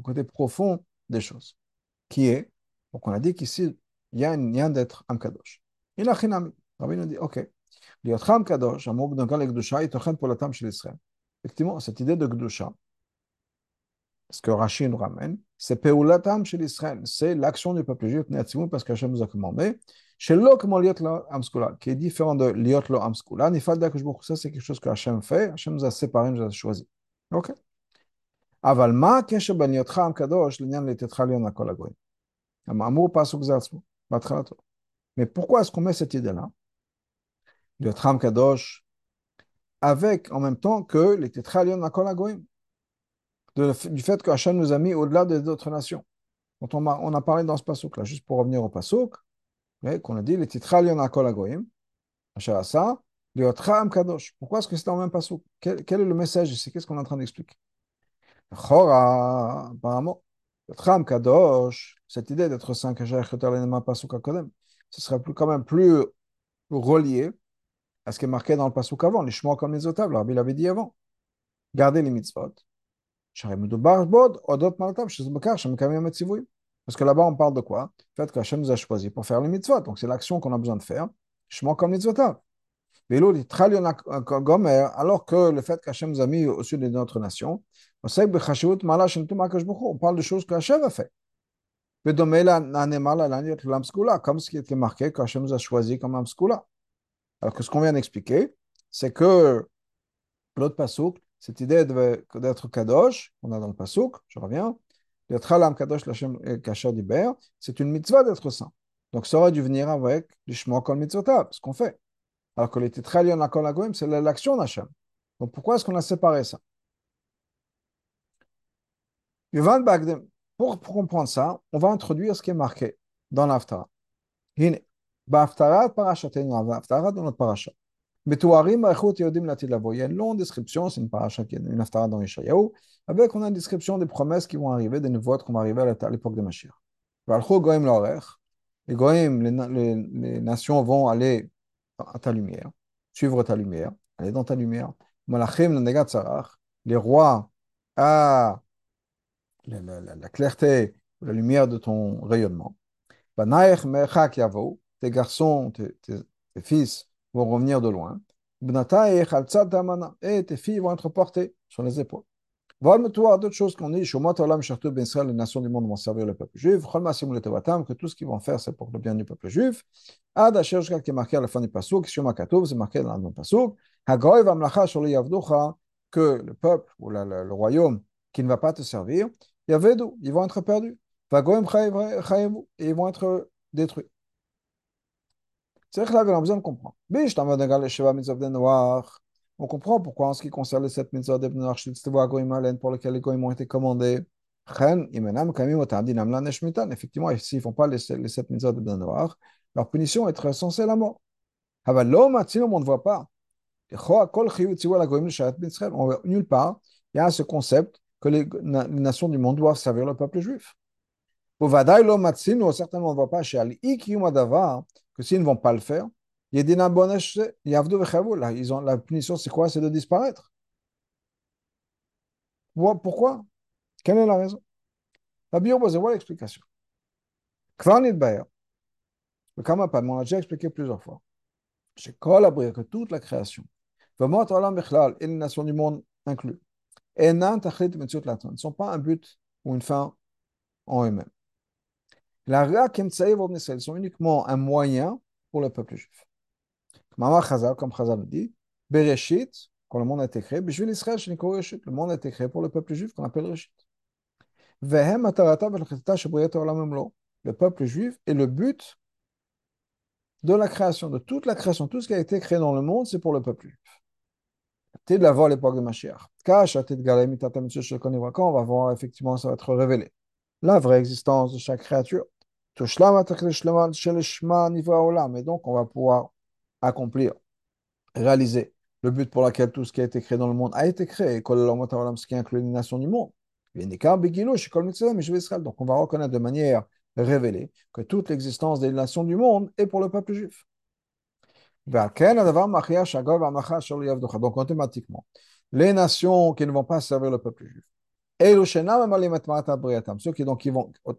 côté profond des choses, qui est, donc on a dit qu'ici, il y a un lien d'être Amkadosh. Il a Khinami. Rabbi nous dit, ok, l'Yotcha Amkadosh, Amouk Dunkan le Gdusha, il tochen pour la Tam chez l'Israël. Effectivement, cette idée de Gdusha, ce que Rashi nous ramène, c'est Peulatam chez l'Israël, c'est l'action du peuple juif, Neatzimou, parce qu'Hachem nous a commandé, chez l'O comme l'Yot lo Amskoula, qui est différent de l'Yot lo Amskoula, Nifalda Kishboukou, ça c'est quelque chose que Hachem fait, Hachem nous a séparés, nous a choisis. Ok. Avalma, Keshe Ben Yotcha Amkadosh, l'Inyan le Tetralion à Kolagoy. Amour passe au Gzatzmou. Mais pourquoi est-ce qu'on met cette idée-là, le Tram Kadosh, avec en même temps que les Tétralion Nakol Hagoyim, du fait que Hachem nous a mis au-delà des autres nations. Quand on a parlé dans ce pasuk là, juste pour revenir au pasuk, qu'on a dit les Tétralion Nakol Hagoyim, Hachem ça, le Tram Kadosh. Pourquoi est-ce que c'est dans le même pasuk? Quel est le message ici? Qu'est-ce qu'on est en train d'expliquer? Chora, apparemment. Le Tram Kadosh, cette idée d'être saint, ce serait quand même plus relié à ce qui est marqué dans le pasuk avant, les Shemot comme les Otav, l'Arabie l'avait dit avant. Gardez les mitzvot. Parce que là-bas, on parle de quoi? Le fait qu'Hachem nous a choisi pour faire les mitzvot, donc c'est l'action qu'on a besoin de faire, Shemot comme les Otav. Alors que le fait qu'Hachem nous a mis au sud de notre nation, on parle de choses que Hachem a fait. Comme ce qui était marqué, qu'Hachem nous a choisi comme Amskoula. Alors que ce qu'on vient d'expliquer, c'est que l'autre pasuk, cette idée d'être Kadosh, on a dans le pasuk, je reviens, c'est une mitzvah d'être saint. Donc ça aurait dû venir avec l'ishmo kol mitzvotav, ce qu'on fait. Alors que les tétralion akol hagoyim, c'est l'action d'Hachem. Donc pourquoi est-ce qu'on a séparé ça? Pour comprendre ça, on va introduire ce qui est marqué dans l'Aftara. Hine, ba'aftara parashateinu, l'Aftara dans notre parasha. Betuarim ba'echut yodim l'atid lavo. Il y a une longue description, c'est une parasha qui est une Aftara dans Yeshayahu, avec on a une description des promesses qui vont arriver, des nouveautés qui vont arriver à l'époque de Mashiach. Valchou goyim l'orech, les goyim, les nations vont aller à ta lumière, suivre ta lumière, aller dans ta lumière. Malachim l'negat sarach, les rois à la clarté, la lumière de ton rayonnement. Banaech merchak yavo, tes garçons, tes fils vont revenir de loin. Bnataech altzad damana, et tes filles vont être portées sur les épaules. Volme-toi d'autres choses qu'on dit, Shomot olam shartu ben Israël, les nations du monde vont servir le peuple juif. Chol maasim uletovatam, que tout ce qu'ils vont faire, c'est pour le bien du peuple juif. Ad asher jusqu'à qui est marqué à la fin du pasuk, Shoma Katov, c'est marqué dans le même pasuk. Hagoy vamlacha sholi yavducha, que le peuple ou le royaume qui ne va pas te servir. Ils vont être perdus. Et ils vont être détruits. C'est vrai que là, on a besoin de comprendre. On comprend pourquoi, en ce qui concerne les 7 mitzvot d'Ebn Noach, pour lesquels les goïms ont été commandés. Effectivement, s'ils ne font pas les 7 mitzvot d'Ebn Noach, leur punition est très censée la mort. L'homme, on ne voit pas. On voit nulle part. Il y a ce concept que les nations du monde doivent servir le peuple juif. Certainement, on ne voit pas chez Al-Ikiyumadavar que s'ils ne vont pas le faire, la punition, c'est quoi? C'est de disparaître. Pourquoi? Quelle est la raison? La Bible, on voit l'explication. Le Kamapad, on l'a déjà expliqué plusieurs fois. Chez Kol Abria, que toute la création, Vamot Olam Bichlal, et les nations du monde inclus, et Nan Tachlit Metsiut Latan, ne sont pas un but ou une fin en eux-mêmes. La Ria Kemtsaï Vobn Israël sont uniquement un moyen pour le peuple juif. Comme Chazal le dit, Bereshit, quand le monde a été créé, Bishvil Israël, Sheniko Reshit, le monde a été créé pour le peuple juif qu'on appelle Reshit. Vehem Atarata Velchitata Shebriat Olam Emlo, le peuple juif est le but de la création, de toute la création, tout ce qui a été créé dans le monde, c'est pour le peuple juif. T'es de la voir à l'époque de Mashiach. Quand on va voir, effectivement, ça va être révélé. La vraie existence de chaque créature. Et donc, on va pouvoir accomplir, réaliser le but pour lequel tout ce qui a été créé dans le monde a été créé. Ce qui inclut les nations du monde. Donc, on va reconnaître de manière révélé que toute l'existence des nations du monde est pour le peuple juif. Donc, automatiquement, les nations qui ne vont pas servir le peuple juif, ceux qui donc,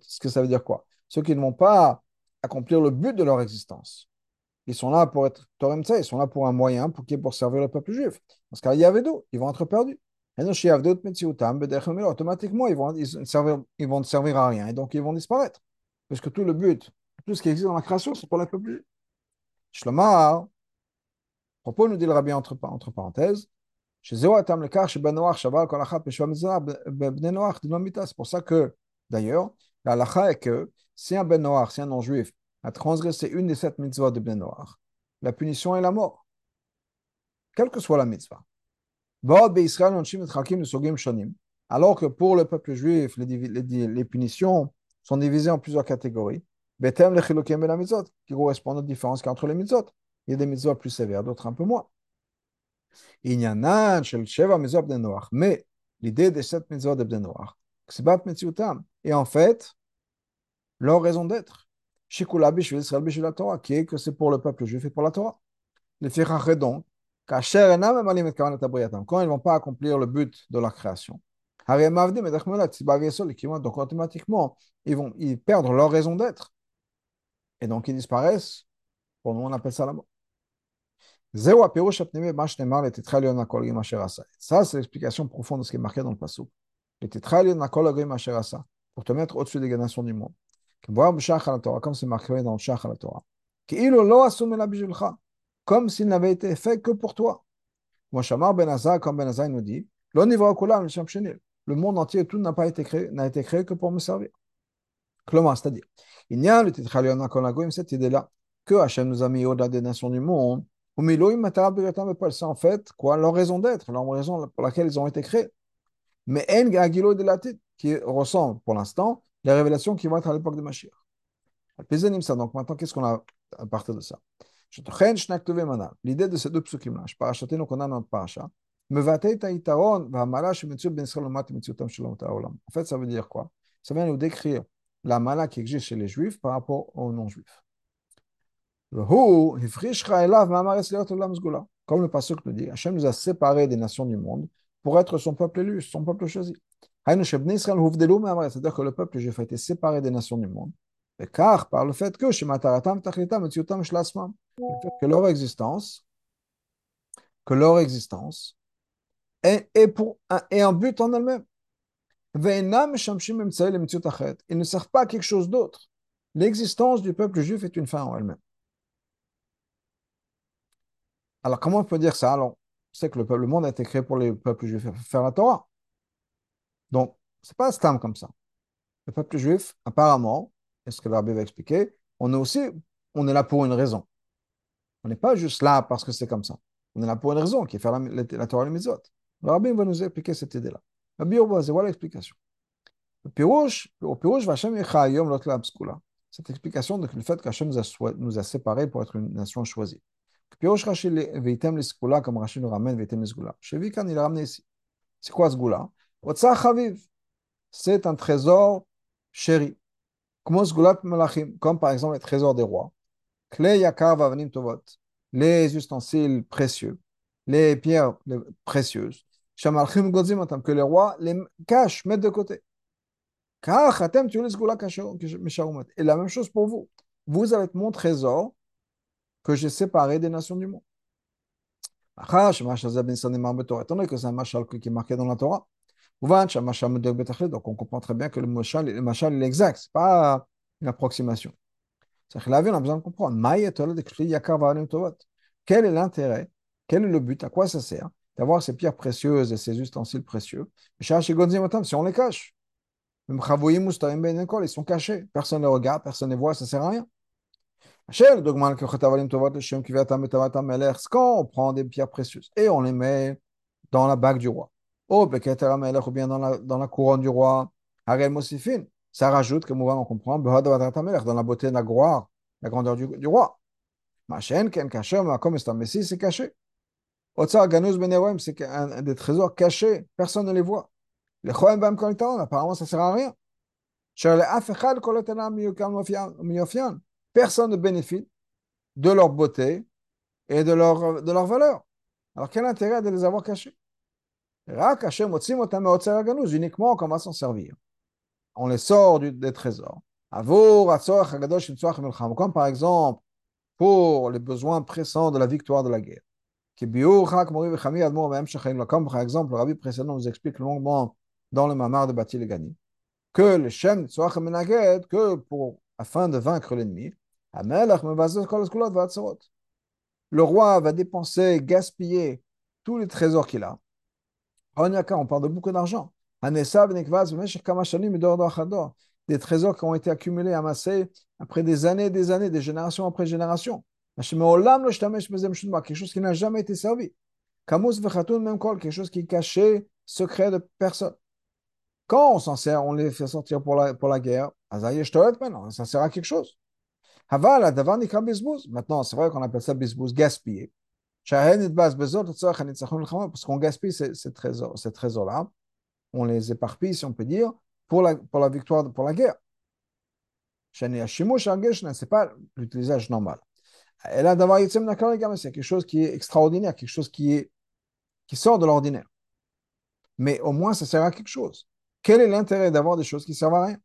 ce que ça veut dire quoi? Ceux qui ne vont pas accomplir le but de leur existence. Ils sont là pour être Toremtsa, ils sont là pour un moyen pour qui est pour servir le peuple juif. Parce qu'il y avait d'autres, ils vont être perdus. Automatiquement, ils vont ne servir à rien et donc ils vont disparaître. Parce que tout le but, tout ce qui existe dans la création, c'est pour le peuple juif. Shlomar, propos nous dit le Rabbi entre parenthèses, c'est pour ça que, d'ailleurs, la halacha est que si un ben noir, si un non-juif, a transgressé une des 7 mitzvahs de ben noir, la punition est la mort. Quelle que soit la mitzvah. Alors que pour le peuple juif, les punitions sont divisés en plusieurs catégories, qui correspondent aux différences qu'il y a entre les mitzvot. Il y a des mitzvot plus sévères, d'autres un peu moins. Mais l'idée des 7 mitzvot de Bnei Noach, et en fait, leur raison d'être, qui est que c'est pour le peuple juif et pour la Torah. Quand ils ne vont pas accomplir le but de leur création, donc automatiquement, ils perdent leur raison d'être. Et donc, ils disparaissent. Pour nous, on appelle ça la mort. Ça, c'est l'explication profonde de ce qui est marqué dans le passouk. Pour te mettre au-dessus des nations du monde. Comme c'est marqué dans le Shach à la Torah. Comme s'il n'avait été fait que pour toi. Comme Ben Azar nous dit, le monde entier, tout n'a été créé que pour me servir. C'est-à-dire, il n'y a le titre cette idée-là, que Hachem nous a mis au-delà des nations du monde, c'est en fait quoi, leur raison d'être, leur raison pour laquelle ils ont été créés. Mais qui ressemble pour l'instant les révélations qui vont être à l'époque de Mashiach. Donc maintenant, qu'est-ce qu'on a à partir de ça? L'idée de ces deux psukim-là, donc on a notre parasha. En fait, ça veut dire quoi? Ça vient nous décrire la mala qui existe chez les juifs par rapport aux non-juifs. Comme le pasuk nous dit, Hachem nous a séparés des nations du monde pour être son peuple élu, son peuple choisi. C'est-à-dire que le peuple juif a été séparé des nations du monde. Et car par le fait que leur existence est un but en elle-même. Ils ne servent pas à quelque chose d'autre. L'existence du peuple juif est une fin en elle-même. Alors, comment on peut dire ça? Alors, c'est que le monde a été créé pour les peuples juifs pour faire la Torah. Donc, ce n'est pas stam comme ça. Le peuple juif, apparemment, et ce que le Rabbi va expliquer, on est là pour une raison. On n'est pas juste là parce que c'est comme ça. On est là pour une raison, qui est faire la Torah et les mitzvot. Le Rabbi va nous expliquer cette idée-là. Le Rabbi Oboaz, voilà l'explication. Au Pirouche, Vachem Yechayom Lotla Abskula. Cette explication du fait qu'Hachem nous a séparés pour être une nation choisie. Pirouche Rashi Veitem Liskula, comme Rashi nous ramène Veitem Liskula. Shevikan, il l'a ramené ici. C'est quoi ce goula? Otsa Chaviv. C'est un trésor chéri. Comme par exemple les trésors des rois. Klei Yakar Vavanim Tovot. Les ustensiles précieux, les pierres précieuses, que les rois les cachent, mettent de côté. Et la même chose pour vous. Vous allez être mon trésor que j'ai séparé des nations du monde. Étant donné que c'est un machal qui est marqué dans la Torah, donc on comprend très bien que le machal est exact, ce n'est pas une approximation. C'est-à-dire que la vie, on a besoin de comprendre. Quel est l'intérêt, quel est le but, à quoi ça sert d'avoir ces pierres précieuses et ces ustensiles précieux? Si on les cache, ils sont cachés, personne ne les regarde, personne ne les voit, ça ne sert à rien. Quand on prend des pierres précieuses et on les met dans la bague du roi, ou bien dans la couronne du roi, ça rajoute, comme on comprend, dans la beauté de la gloire, la grandeur du roi. C'est caché. C'est un des trésors cachés, personne ne les voit. Apparemment, ça ne sert à rien. Personne ne bénéficie de leur beauté et de leur valeur. Alors, quel intérêt de les avoir cachés? Uniquement, on commence à s'en servir. On les sort des trésors. Comme par exemple, pour les besoins pressants de la victoire de la guerre. Comme par exemple, le Rabbi précédent nous explique longuement dans le Mamar de Bati Legani que le Shem Tzoach Menaged, que afin de vaincre l'ennemi, le roi va dépenser, gaspiller tous les trésors qu'il a. On parle de beaucoup d'argent. Des trésors qui ont été accumulés, amassés après des années, des générations après générations. Quelque chose qui n'a jamais été servi. Quelque chose qui est caché, secret de personne. Quand on s'en sert, on les fait sortir pour la guerre. Ça sert à quelque chose. Maintenant, c'est vrai qu'on appelle ça bisbouz, gaspiller. Parce qu'on gaspille ces trésors-là. On les éparpille, si on peut dire, pour la victoire, pour la guerre. Ce n'est pas l'utilisation normale. Et là, c'est quelque chose qui est extraordinaire, quelque chose qui sort de l'ordinaire. Mais au moins, ça sert à quelque chose. Quel est l'intérêt d'avoir des choses qui ne servent à rien?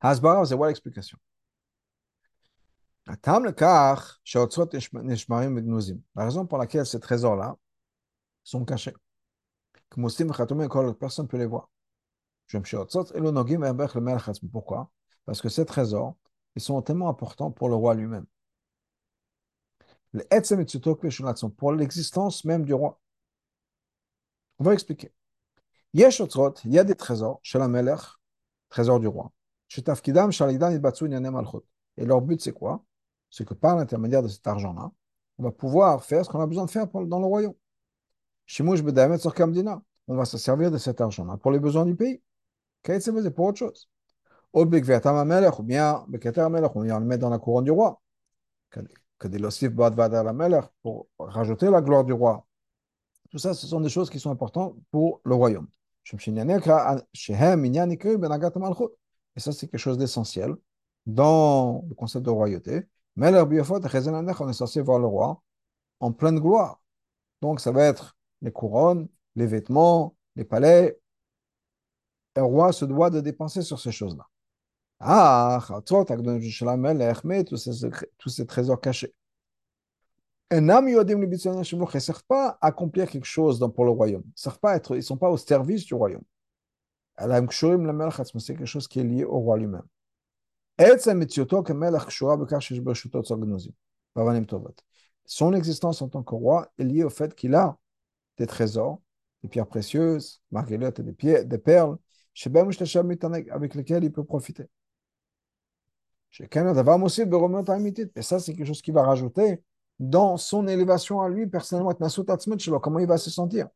Hasbara, c'est quoi l'explication? La raison pour laquelle ces trésors-là sont cachés, personne ne peut les voir. Pourquoi? Parce que ces trésors, ils sont tellement importants pour le roi lui-même. Pour l'existence même du roi. On va expliquer. Il y a des trésors chez la Melech, trésors du roi. Et leur but, c'est quoi? C'est que par l'intermédiaire de cet argent-là, on va pouvoir faire ce qu'on a besoin de faire dans le royaume. On va se servir de cet argent-là pour les besoins du pays. C'est pour autre chose. Ou bien, on va le mettre dans la couronne du roi. Pour rajouter la gloire du roi. Tout ça, ce sont des choses qui sont importantes pour le royaume. Et ça, c'est quelque chose d'essentiel dans le concept de royauté. Mais on est censé voir le roi en pleine gloire. Donc, ça va être les couronnes, les vêtements, les palais. Le roi se doit de dépenser sur ces choses-là. Tous ces trésors cachés. Ils ne servent pas à accomplir quelque chose pour le royaume. Ils ne sont pas au service du royaume. C'est quelque chose qui est lié au roi lui-même. Son existence en tant que roi est liée au fait qu'il a des trésors, des pierres précieuses, marguerites et des perles, avec lesquelles il peut profiter. Et ça, c'est quelque chose qui va rajouter dans son élévation à lui, personnellement, comment il va se sentir.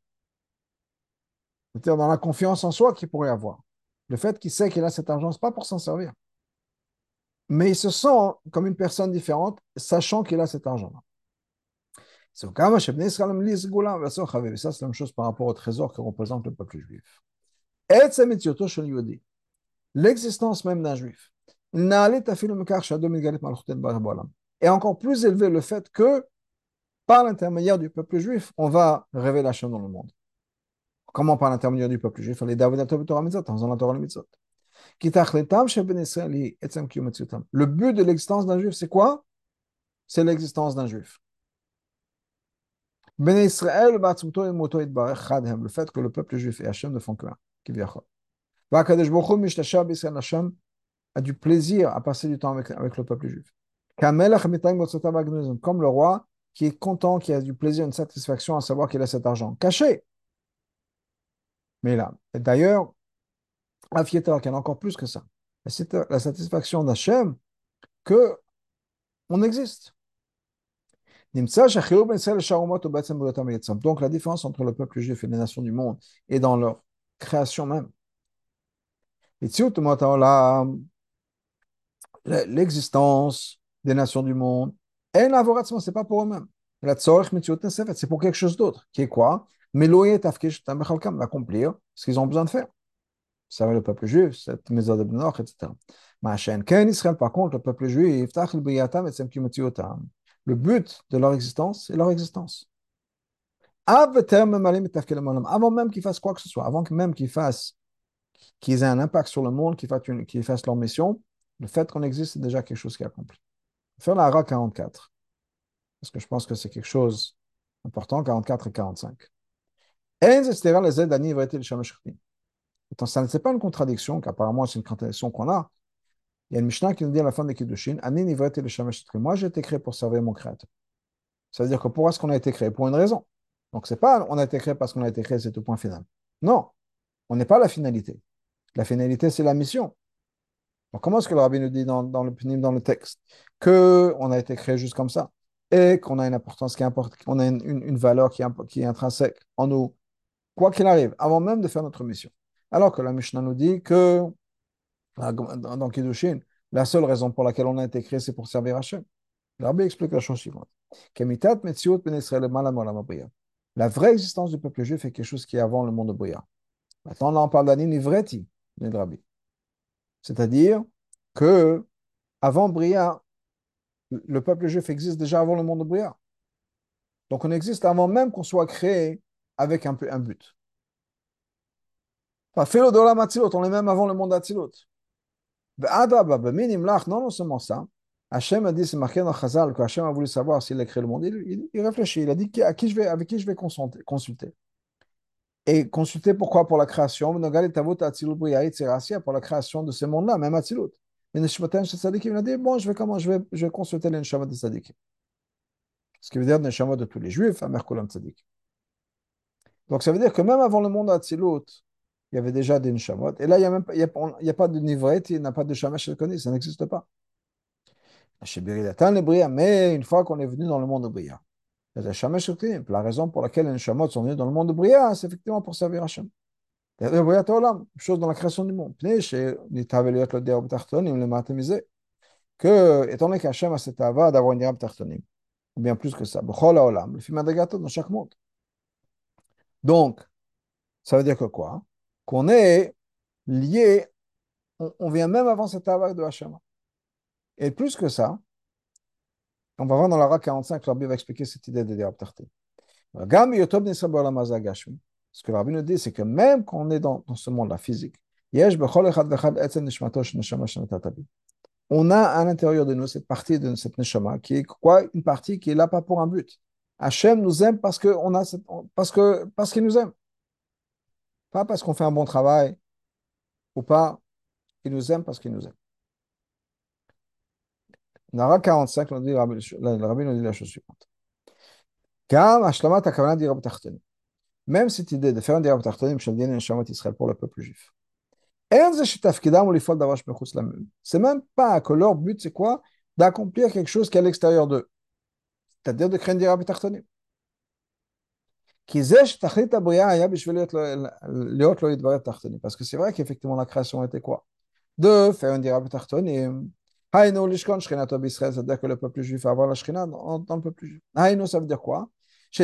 C'est-à-dire dans la confiance en soi qu'il pourrait avoir. Le fait qu'il sait qu'il a cette argent, ce n'est pas pour s'en servir. Mais il se sent comme une personne différente, sachant qu'il a cet argent-là. Ça, c'est la même chose par rapport au trésor que représente le peuple juif. L'existence même d'un juif. Et encore plus élevé le fait que par l'intermédiaire du peuple juif, on va révéler Hachem dans le monde. Comment par l'intermédiaire du peuple juif? Le but de l'existence d'un juif, c'est quoi? C'est l'existence d'un juif. Le fait que le peuple juif et Hachem ne font qu'un. Hachem a du plaisir à passer du temps avec le peuple juif. Comme le roi qui est content, qui a du plaisir, une satisfaction à savoir qu'il a cet argent caché. Mais là, et d'ailleurs, Afietar, qu'il y en a encore plus que ça. C'est la satisfaction d'Hachem qu'on existe. Donc la différence entre le peuple juif et les nations du monde est dans leur création même. L'existence des nations du monde, c'est pas pour eux-mêmes. C'est pour quelque chose d'autre. Qui est quoi? D'accomplir ce qu'ils ont besoin de faire. Ça va le peuple juif, cette maison de Benoch, etc. Par contre, le peuple juif, le but de leur existence, c'est leur existence. Avant même qu'ils fassent quoi que ce soit, avant même qu'ils aient un impact sur le monde, qu'ils fassent leur mission, le fait qu'on existe, c'est déjà quelque chose qui est accompli. Faire la Hara 44, parce que je pense que c'est quelque chose d'important, 44 et 45. Ça n'est pas une contradiction, qu'apparemment c'est une contradiction qu'on a. Il y a une Mishnah qui nous dit à la fin des Kedoshim, moi j'ai été créé pour servir mon Créateur. Ça veut dire que pourquoi est-ce qu'on a été créé? Pour une raison. Donc c'est pas on a été créé parce qu'on a été créé, c'est au point final. Non, on n'est pas la finalité. La finalité, c'est la mission. Donc comment est-ce que le Rabbi nous dit dans le texte qu'on a été créé juste comme ça et qu'on a une importance qui importe, qu'on a une valeur qui est intrinsèque en nous, quoi qu'il arrive, avant même de faire notre mission. Alors que la Mishnah nous dit que dans Kedoshim, la seule raison pour laquelle on a été créé, c'est pour servir Hachem. Le Rabbi explique la chose suivante. La vraie existence du peuple juif est quelque chose qui est avant le monde de Bria. Maintenant, là, on parle d'Anin Ivreti, le Rabbi. C'est-à-dire que avant Bria, le peuple juif existe déjà avant le monde de Bria. Donc, on existe avant même qu'on soit créé avec un but. On est même avant le monde d'Atzilut. Non seulement ça, Hachem a dit, c'est marqué dans Chazal, que Hachem a voulu savoir s'il a créé le monde. Il réfléchit, il a dit avec qui je vais consulter. Et consulter pourquoi? Pour la création, pour la création de ce monde-là, même Atzilut. Mais Neshamatem Tzadikim, il a dit, bon, je vais consulter les Neshamot de Tzadikim. Ce qui veut dire les Neshamot de tous les Juifs, Amer Kolam Tzadik. Donc ça veut dire que même avant le monde d'Atzilut, il y avait déjà des Neshamot. Et là, il n'y a pas de Nivret, il n'y a pas de Shamash qui le connaît, ça n'existe pas. Mais une fois qu'on est venu dans le monde de Bria, la raison pour laquelle les Neshamot sont venus dans le monde de Bria, c'est effectivement pour servir Hachem. Bria Ta'olam, chose dans la création du monde. Que, étant donné qu'Hachem a cette ava d'avoir une Yerab Tartonim, ou bien plus que ça, le film Adagato dans chaque monde. Donc, ça veut dire que quoi? Qu'on est lié, on vient même avant cette ava de Hachem. Et plus que ça, on va voir dans l'Ara 45 que le Rabbi va expliquer cette idée de Déraptarté. Ce que le Rabbi nous dit, c'est que même quand on est dans ce monde-là physique, on a à l'intérieur de nous cette partie de cette Neshama, qui est quoi? Une partie qui est là pas pour un but. Hachem nous aime parce qu'il nous aime. Pas parce qu'on fait un bon travail ou pas. Il nous aime parce qu'il nous aime. Nara 45, le Rabbi nous dit la chose suivante. Même cette idée de faire un Dirab Tartanim, pour le peuple juif. C'est même pas que leur but, c'est quoi? D'accomplir quelque chose qui est à l'extérieur d'eux. C'est-à-dire de créer un Dirab Tartanim. Parce que c'est vrai qu'effectivement, la création était quoi? De faire un Dirab Tartanim. Haïno, l'ishkon, shchinato b'Israël, ça veut dire que le peuple juif va avoir la shchina dans le peuple juif. Haïno, ça veut dire quoi? Que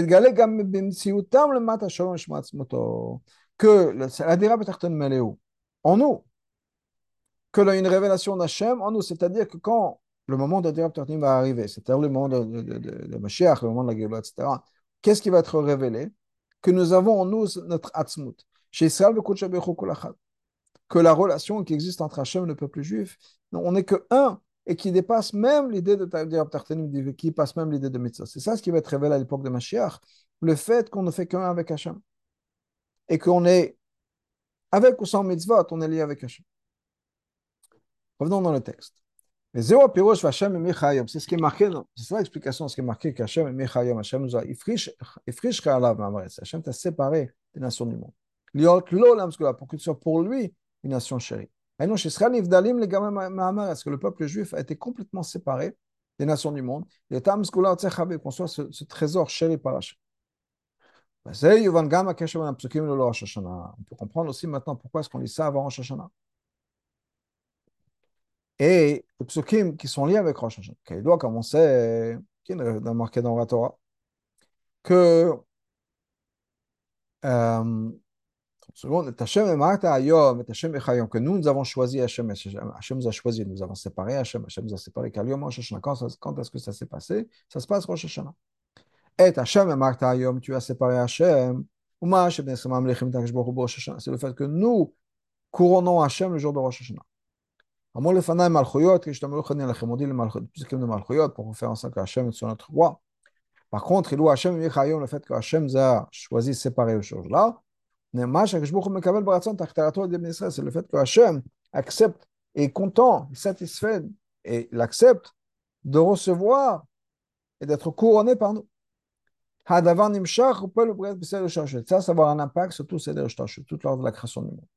la dira peut-être une mêlée où? En nous. Que l'on a une révélation d'Hachem en nous, c'est-à-dire que quand le moment dont Dieu va arriver, c'est-à-dire le moment de Mashiach, le moment de la Guéoula, etc. Qu'est-ce qui va être révélé? Que nous avons en nous notre Atzmut. Chez Israël, que la relation qui existe entre Hachem et le peuple juif, on n'est que un, et qui dépasse même l'idée de Taïdir Tartanim, qui passe même l'idée de Mitzvah. C'est ça ce qui va être révélé à l'époque de Mashiach, le fait qu'on ne fait qu'un avec Hachem, et qu'on est, avec ou sans Mitzvah, on est lié avec Hachem. Revenons dans le texte. C'est ce qui est marqué, c'est ça l'explication, ce qui est marqué qu'Hachem et Michayom, Hachem nous a ifrishka alav, Hachem t'a séparé des nations du monde. Liot l'olam, pour que tu sois pour lui une nation chérie. Et non, chez Israël, Ivdalim, les gamins Mahamar, est-ce que le peuple juif a été complètement séparé des nations du monde? Les Tam Skoula, Tsechavé, qu'on soit ce trésor chéri par Hachem. On peut comprendre aussi maintenant pourquoi est-ce qu'on lit ça avant Rosh Hashanah. Et les psukim qui sont liés avec Rosh Hashanah, qui doit commencer, qui est marqué dans la Torah, que que nous avons choisi Hachem, Hachem nous a choisi, nous avons séparé Hachem, Hachem nous a séparé. Quand est-ce que ça s'est passé? Ça se passe Rosh Hashanah. Et Hachem et Martha Hayom, tu as séparé Hachem. C'est le fait que nous couronnons Hachem le jour de Rosh Hashanah. On dit le Malchuyot pour refaire en sorte que Hachem soit notre roi. Par contre, il loue Hachem et Hayom le fait que Hachem a choisi séparer le jour là. C'est le fait que Hachem accepte et est content, satisfait et l'accepte de recevoir et d'être couronné par nous. Ça, ça va avoir un impact sur tout l'ordre de la création du monde.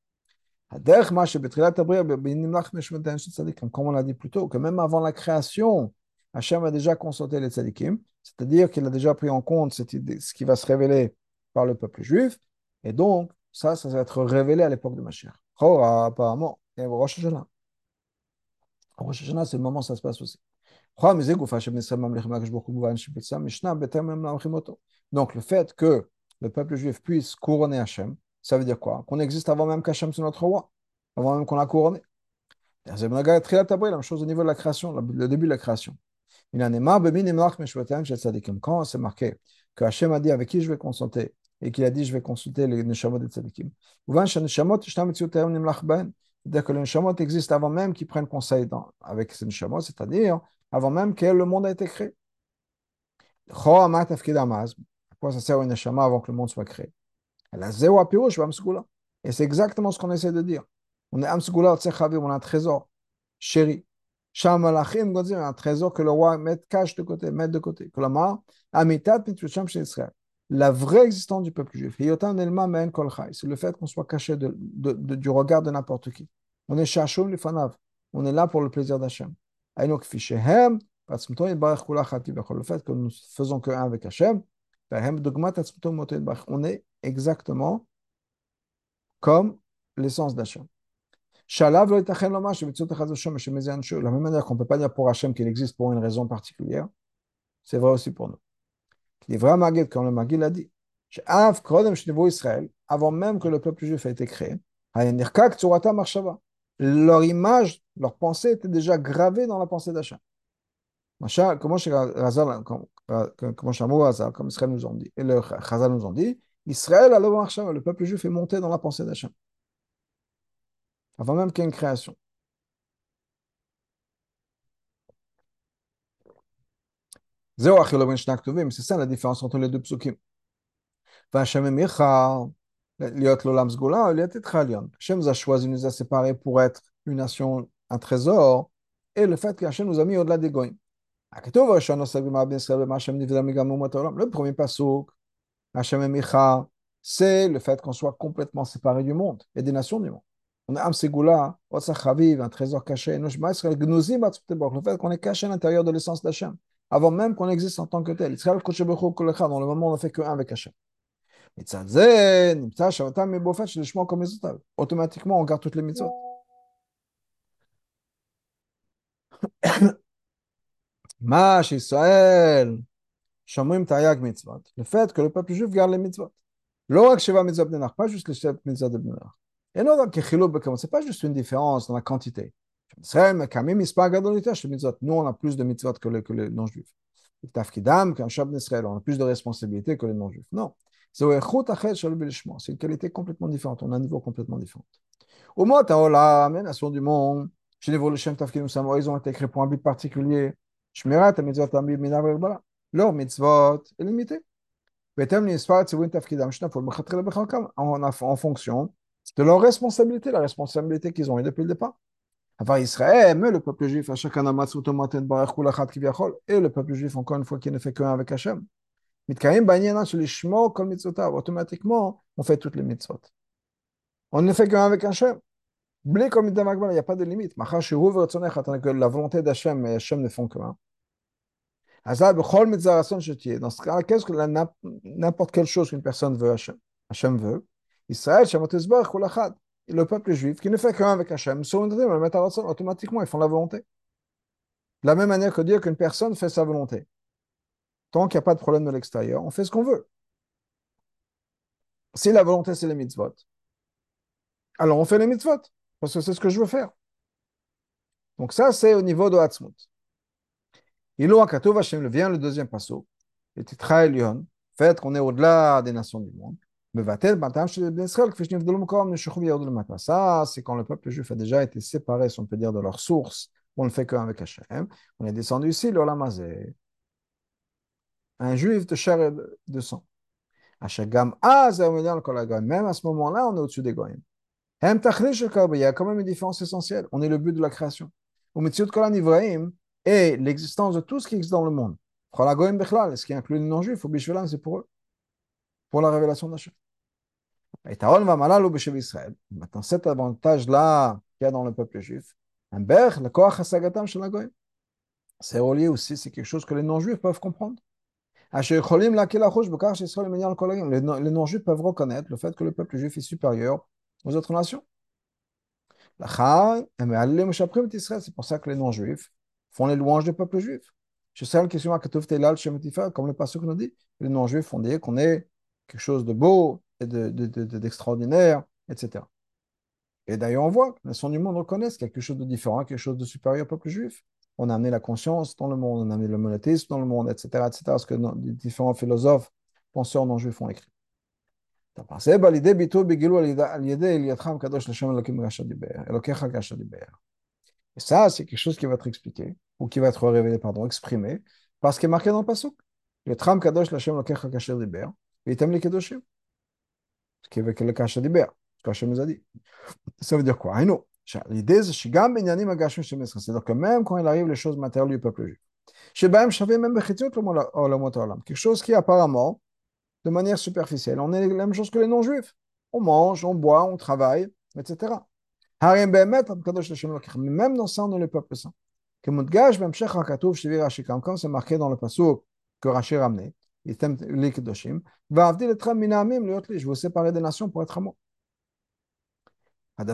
Comme on l'a dit plus tôt, que même avant la création, Hachem a déjà consulté les tzadikim, c'est-à-dire qu'il a déjà pris en compte cette idée, ce qui va se révéler par le peuple juif, et donc ça va être révélé à l'époque de Mashiach. Apparemment, il y a Rosh Hashanah. Rosh Hashanah, c'est le moment où ça se passe aussi. Donc le fait que le peuple juif puisse couronner Hachem, ça veut dire quoi? Qu'on existe avant même qu'Hachem soit notre roi, avant même qu'on l'a couronné. C'est la même chose au niveau de la création, le début de la création. Quand c'est marqué que Hachem a dit avec qui je vais consulter, et qu'il a dit je vais consulter les neshamot des tzadikim, c'est-à-dire que les neshamot existent avant même qu'ils prennent conseil avec ces neshamot, c'est-à-dire avant même que le monde a été créé. À quoi ça sert une neshama avant que le monde soit créé? Et c'est exactement ce qu'on essaie de dire. On est amsgula, on a un trésor chéri. Shamalachim, on dit un trésor que le roi met de côté. La vraie existence du peuple juif. C'est le fait qu'on soit caché du regard de n'importe qui. On est shashum lifanav. On est là pour le plaisir d'Hachem. Le fait que nous faisons que un avec Hachem, on est exactement comme l'essence d'Hachem. La même manière qu'on ne peut pas dire pour Hachem qu'il existe pour une raison particulière, c'est vrai aussi pour nous. Les vrais Magid, comme le Magid l'a dit, avant même que le peuple juif ait été créé, leur image, leur pensée était déjà gravée dans la pensée d'Hachem. Comment Israël nous ont dit, et le Chazal nous ont dit, Israël, le peuple juif est monté dans la pensée d'Hachem. Avant même qu'il y ait une création. C'est ça la différence entre les deux psukim. Hachem nous a choisi, nous a séparés pour être une nation, un trésor, et le fait qu'Hachem nous a mis au-delà des goyim. Le premier pasuk, c'est le fait qu'on soit complètement séparé du monde et des nations du monde. On a un trésor caché. Le fait qu'on est caché à l'intérieur de l'essence d'Hachem, avant même qu'on existe en tant que tel. Israël, dans le moment où on ne fait qu'un avec Hachem. Automatiquement, on garde toutes les mitzvot. Le fait que le peuple juif garde les mitzvot. Pas juste les 7 mitzvot de Bnei Noach. C'est pas juste une différence dans la quantité. Nous, on a plus de mitzvot que les non-juifs. On a plus de responsabilités que les non-juifs. Non. C'est une qualité complètement différente. On a un niveau complètement différent. Au mot Taola, nation du monde, chez les Volshem Tafkinou Samoa, ils ont été créés pour un but particulier. Leur mitzvot est limité. En fonction de leur responsabilité, la responsabilité qu'ils ont eu depuis le départ. Avant Israël, mais le peuple juif, et le peuple juif, encore une fois, qui ne fait qu'un avec Hachem. Automatiquement, on fait toutes les mitzvot. On ne fait qu'un avec Hachem. Il n'y a pas de limite. La volonté d'Hachem et Hachem ne font qu'un. Dans ce cas, qu'est-ce que n'importe quelle chose qu'une personne veut, Hachem veut. Israël, le peuple juif, qui ne fait qu'un avec Hachem, automatiquement, ils font la volonté. De la même manière que dire qu'une personne fait sa volonté. Tant qu'il n'y a pas de problème de l'extérieur, on fait ce qu'on veut. Si la volonté, c'est les mitzvot, alors on fait les mitzvot, parce que c'est ce que je veux faire. Donc ça, c'est au niveau de Hatzmut. Ilo HaKatov Hashem, vient le deuxième passo, le Titra Elion, fait qu'on est au-delà des nations du monde. Ça, c'est quand le peuple juif a déjà été séparé, si on peut dire, de leur source. On ne fait qu'un avec Hachem. On est descendu ici, le Olam Hazeh. Un juif de chair et de sang. Même à ce moment-là, on est au-dessus des Goïm. Il y a quand même une différence essentielle. On est le but de la création. Et l'existence de tout ce qui existe dans le monde. Ce qui inclut les non-juifs, c'est pour eux. Pour la révélation d'Hachem. Maintenant, cet avantage-là qu'il y a dans le peuple juif, c'est relié aussi, c'est quelque chose que les non-juifs peuvent comprendre. Les non-juifs peuvent reconnaître le fait que le peuple juif est supérieur aux autres nations. C'est pour ça que les non-juifs font les louanges du peuple juif. Comme le pasteur nous dit, les non-juifs font dire qu'on est quelque chose de beau, et d'extraordinaire, etc. Et d'ailleurs, on voit que les nations du monde reconnaissent quelque chose de différent, quelque chose de supérieur au peuple juif. On a amené la conscience dans le monde, on a amené le monotéisme dans le monde, etc., etc., ce que les différents philosophes, penseurs non-juifs ont écrit. Et ça, c'est quelque chose qui va être expliqué, ou qui va être révélé, pardon, exprimé, parce qu'il est marqué dans le pasuk. Le Tram Kadosh Lashem Lokecha Kasher Diber. Et il t'aime les Kedoshim. Ce qui est avec le Kasha d'Iber, ce qu'Hachem nous a dit. Ça veut dire quoi? L'idée, c'est que même quand il arrive les choses matérielles du peuple juif, quelque chose qui apparemment, de manière superficielle, on est la même chose que les non-juifs. On mange, on boit, on travaille, etc. Même dans ça, on est le peuple saint. Comme c'est marqué dans le pasuk que Rashi ramenait, les Kedoshim, je vous séparer des nations pour être à moi. Et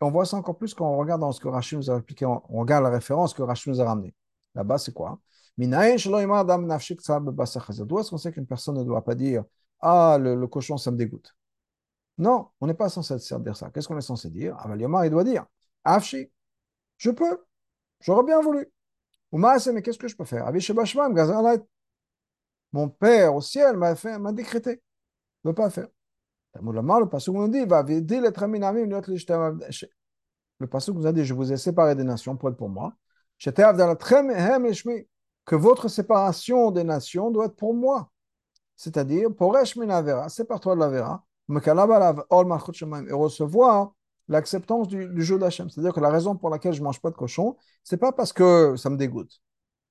on voit ça encore plus quand on regarde dans ce que Rashi nous a expliqué, on regarde la référence que Rashi nous a ramenée. Là-bas, c'est quoi? D'où est-ce qu'on sait qu'une personne ne doit pas dire « Ah, le cochon, ça me dégoûte ». Non, on n'est pas censé dire ça. Qu'est-ce qu'on est censé dire? Avaliomar, il doit dire « Afshi, je peux, j'aurais bien voulu ». Mais qu'est-ce que je peux faire? Mon père au ciel m'a décrété. Je ne veux pas faire. Le pasuk nous dit, le pasuk nous a dit, je vous ai séparé des nations pour être pour moi. Que votre séparation des nations doit être pour moi. C'est-à-dire, sépare-toi de la vera, et recevoir l'acceptance du jeu d'Hachem. C'est-à-dire que la raison pour laquelle je ne mange pas de cochon, ce n'est pas parce que ça me dégoûte.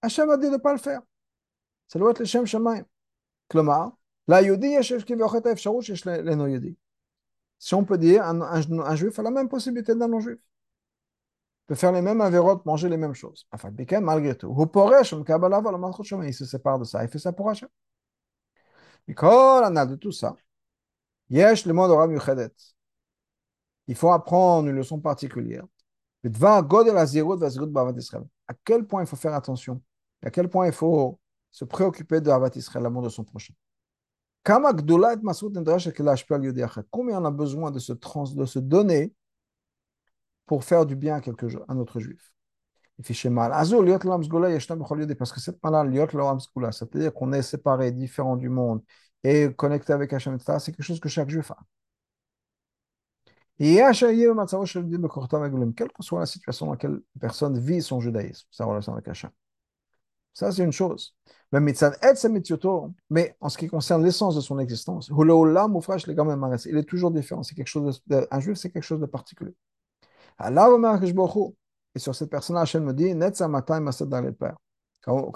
Hachem a dit de ne pas le faire. Ça doit être le Shem Shamaim. Si on peut dire, un juif a la même possibilité d'un non-juif. Il peut faire les mêmes avérotes, manger les mêmes choses. Malgré tout. Il se sépare de ça. Il fait ça pour Hachem. De tout ça, yesh le mot de Rav Yuchedet. Il faut apprendre une leçon particulière. À quel point il faut faire attention, à quel point il faut se préoccuper de Havat Israël, l'amour de son prochain. Combien on a besoin de se donner pour faire du bien à un autre juif. Parce que cette malade, c'est-à-dire qu'on est séparé, différent du monde et connecté avec Hachem, etc., c'est quelque chose que chaque juif a. Quelle que soit la situation dans laquelle une personne vit son judaïsme, sa relation avec Hachem. Ça, c'est une chose. Mais en ce qui concerne l'essence de son existence, il est toujours différent. C'est quelque chose un juif, c'est quelque chose de particulier. Et sur cette personne, Hachem me dit, comme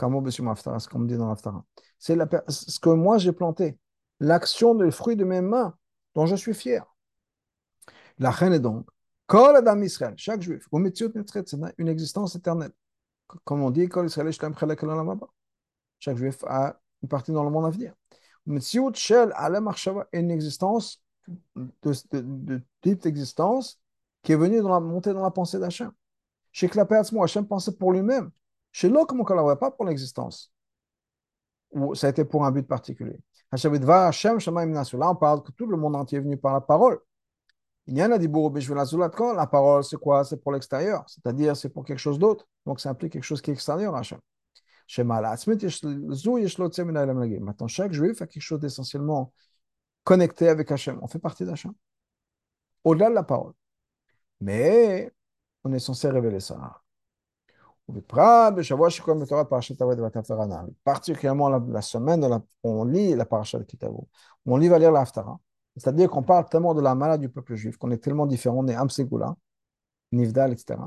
dit dans l'Aftara, c'est ce que moi j'ai planté, l'action du fruit de mes mains, dont je suis fier. La reine est donc, chaque juif, une existence éternelle. Comme on dit, chaque juif a une partie dans le monde à venir. Une existence, de type d'existence, qui est venue monter dans la pensée d'Hachem. Chez Klapeatzmo, Hachem pensait pour lui-même. Chez l'autre, comme on ne l'avait pas pour l'existence. Ou ça a été pour un but particulier. Là, on parle que tout le monde entier est venu par la parole. Il y en a des bourreaux, mais je veux la parole, c'est quoi? C'est pour l'extérieur. C'est-à-dire, c'est pour quelque chose d'autre. Donc, ça implique quelque chose qui est extérieur à Hachem. Maintenant, chaque juif a quelque chose d'essentiellement connecté avec Hachem. On fait partie d'Hachem. Au-delà de la parole. Mais on est censé révéler ça. Particulièrement la semaine où on lit la paracha de Ki Tavo, on va lire la Aftara. C'est-à-dire qu'on parle tellement de la mala du peuple juif, qu'on est tellement différent, on est Amsegoula, Nivdal, etc.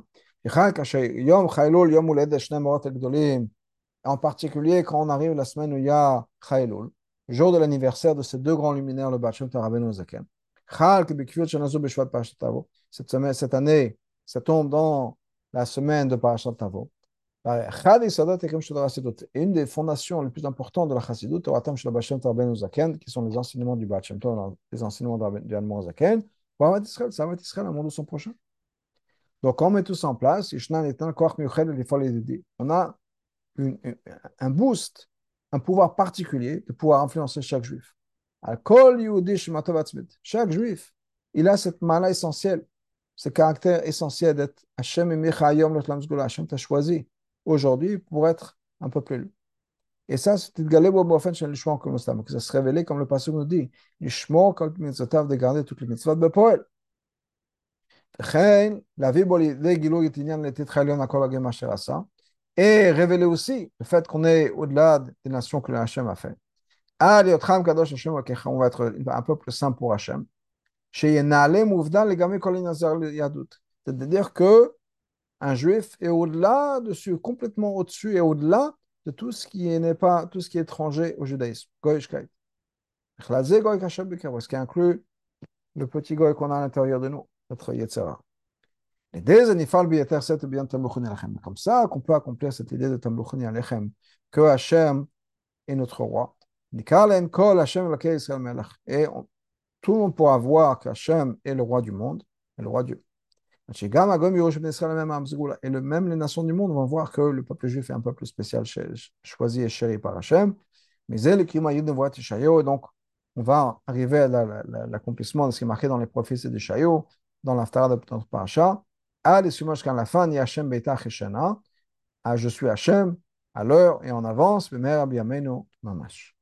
En particulier, quand on arrive la semaine où il y a Chaylul, jour de l'anniversaire de ces deux grands luminaires, le Ba'al Shem Tov et Rabbénou Zaken. Cette année, ça tombe dans la semaine de Ba'al Shem Tov. Et une des fondations les plus importantes de la Chassidut, qui sont les enseignements du Ba'al Shem Tov, les enseignements du Rabbénou Zaken, pour Amat Israël, ça Amat Israël, le monde de son prochain. Donc, on met tout ça en place. On a un boost, un pouvoir particulier de pouvoir influencer chaque juif. Chaque juif, il a cette mala essentielle, ce caractère essentiel d'être Hachem et Mechayom, Hachem t'a choisi aujourd'hui pour être un peuple élu. Et ça, c'est que ça se révélait comme le passage nous dit, de garder toutes les mitzvot de Poël. Et révéler aussi le fait qu'on est au-delà des nations que Hachem a fait. On va être un peuple saint pour Hachem. C'est-à-dire qu'un juif est au-delà dessus, complètement au-dessus et au-delà de tout ce qui n'est pas, tout ce qui est étranger au judaïsme. Goïshkeit. Ce qui inclut le petit goï qu'on a à l'intérieur de nous, notre Yetzera. Comme ça qu'on peut accomplir cette idée de Tambuchuni Alechem, que Hachem est notre roi. Et tout le monde pourra voir que Hachem est le roi du monde, et le roi Dieu. Et le même les nations du monde vont voir que le peuple juif est un peuple spécial, choisi et chéri par Hachem. Mais donc, on va arriver à l'accomplissement de ce qui est marqué dans les prophéties de Chayo, dans l'Aftara de notre paracha. À la fin, il y a Hachem Beitach Heshana. Je suis Hachem, à l'heure et en avance, mais Rabbi Amenu Mamash.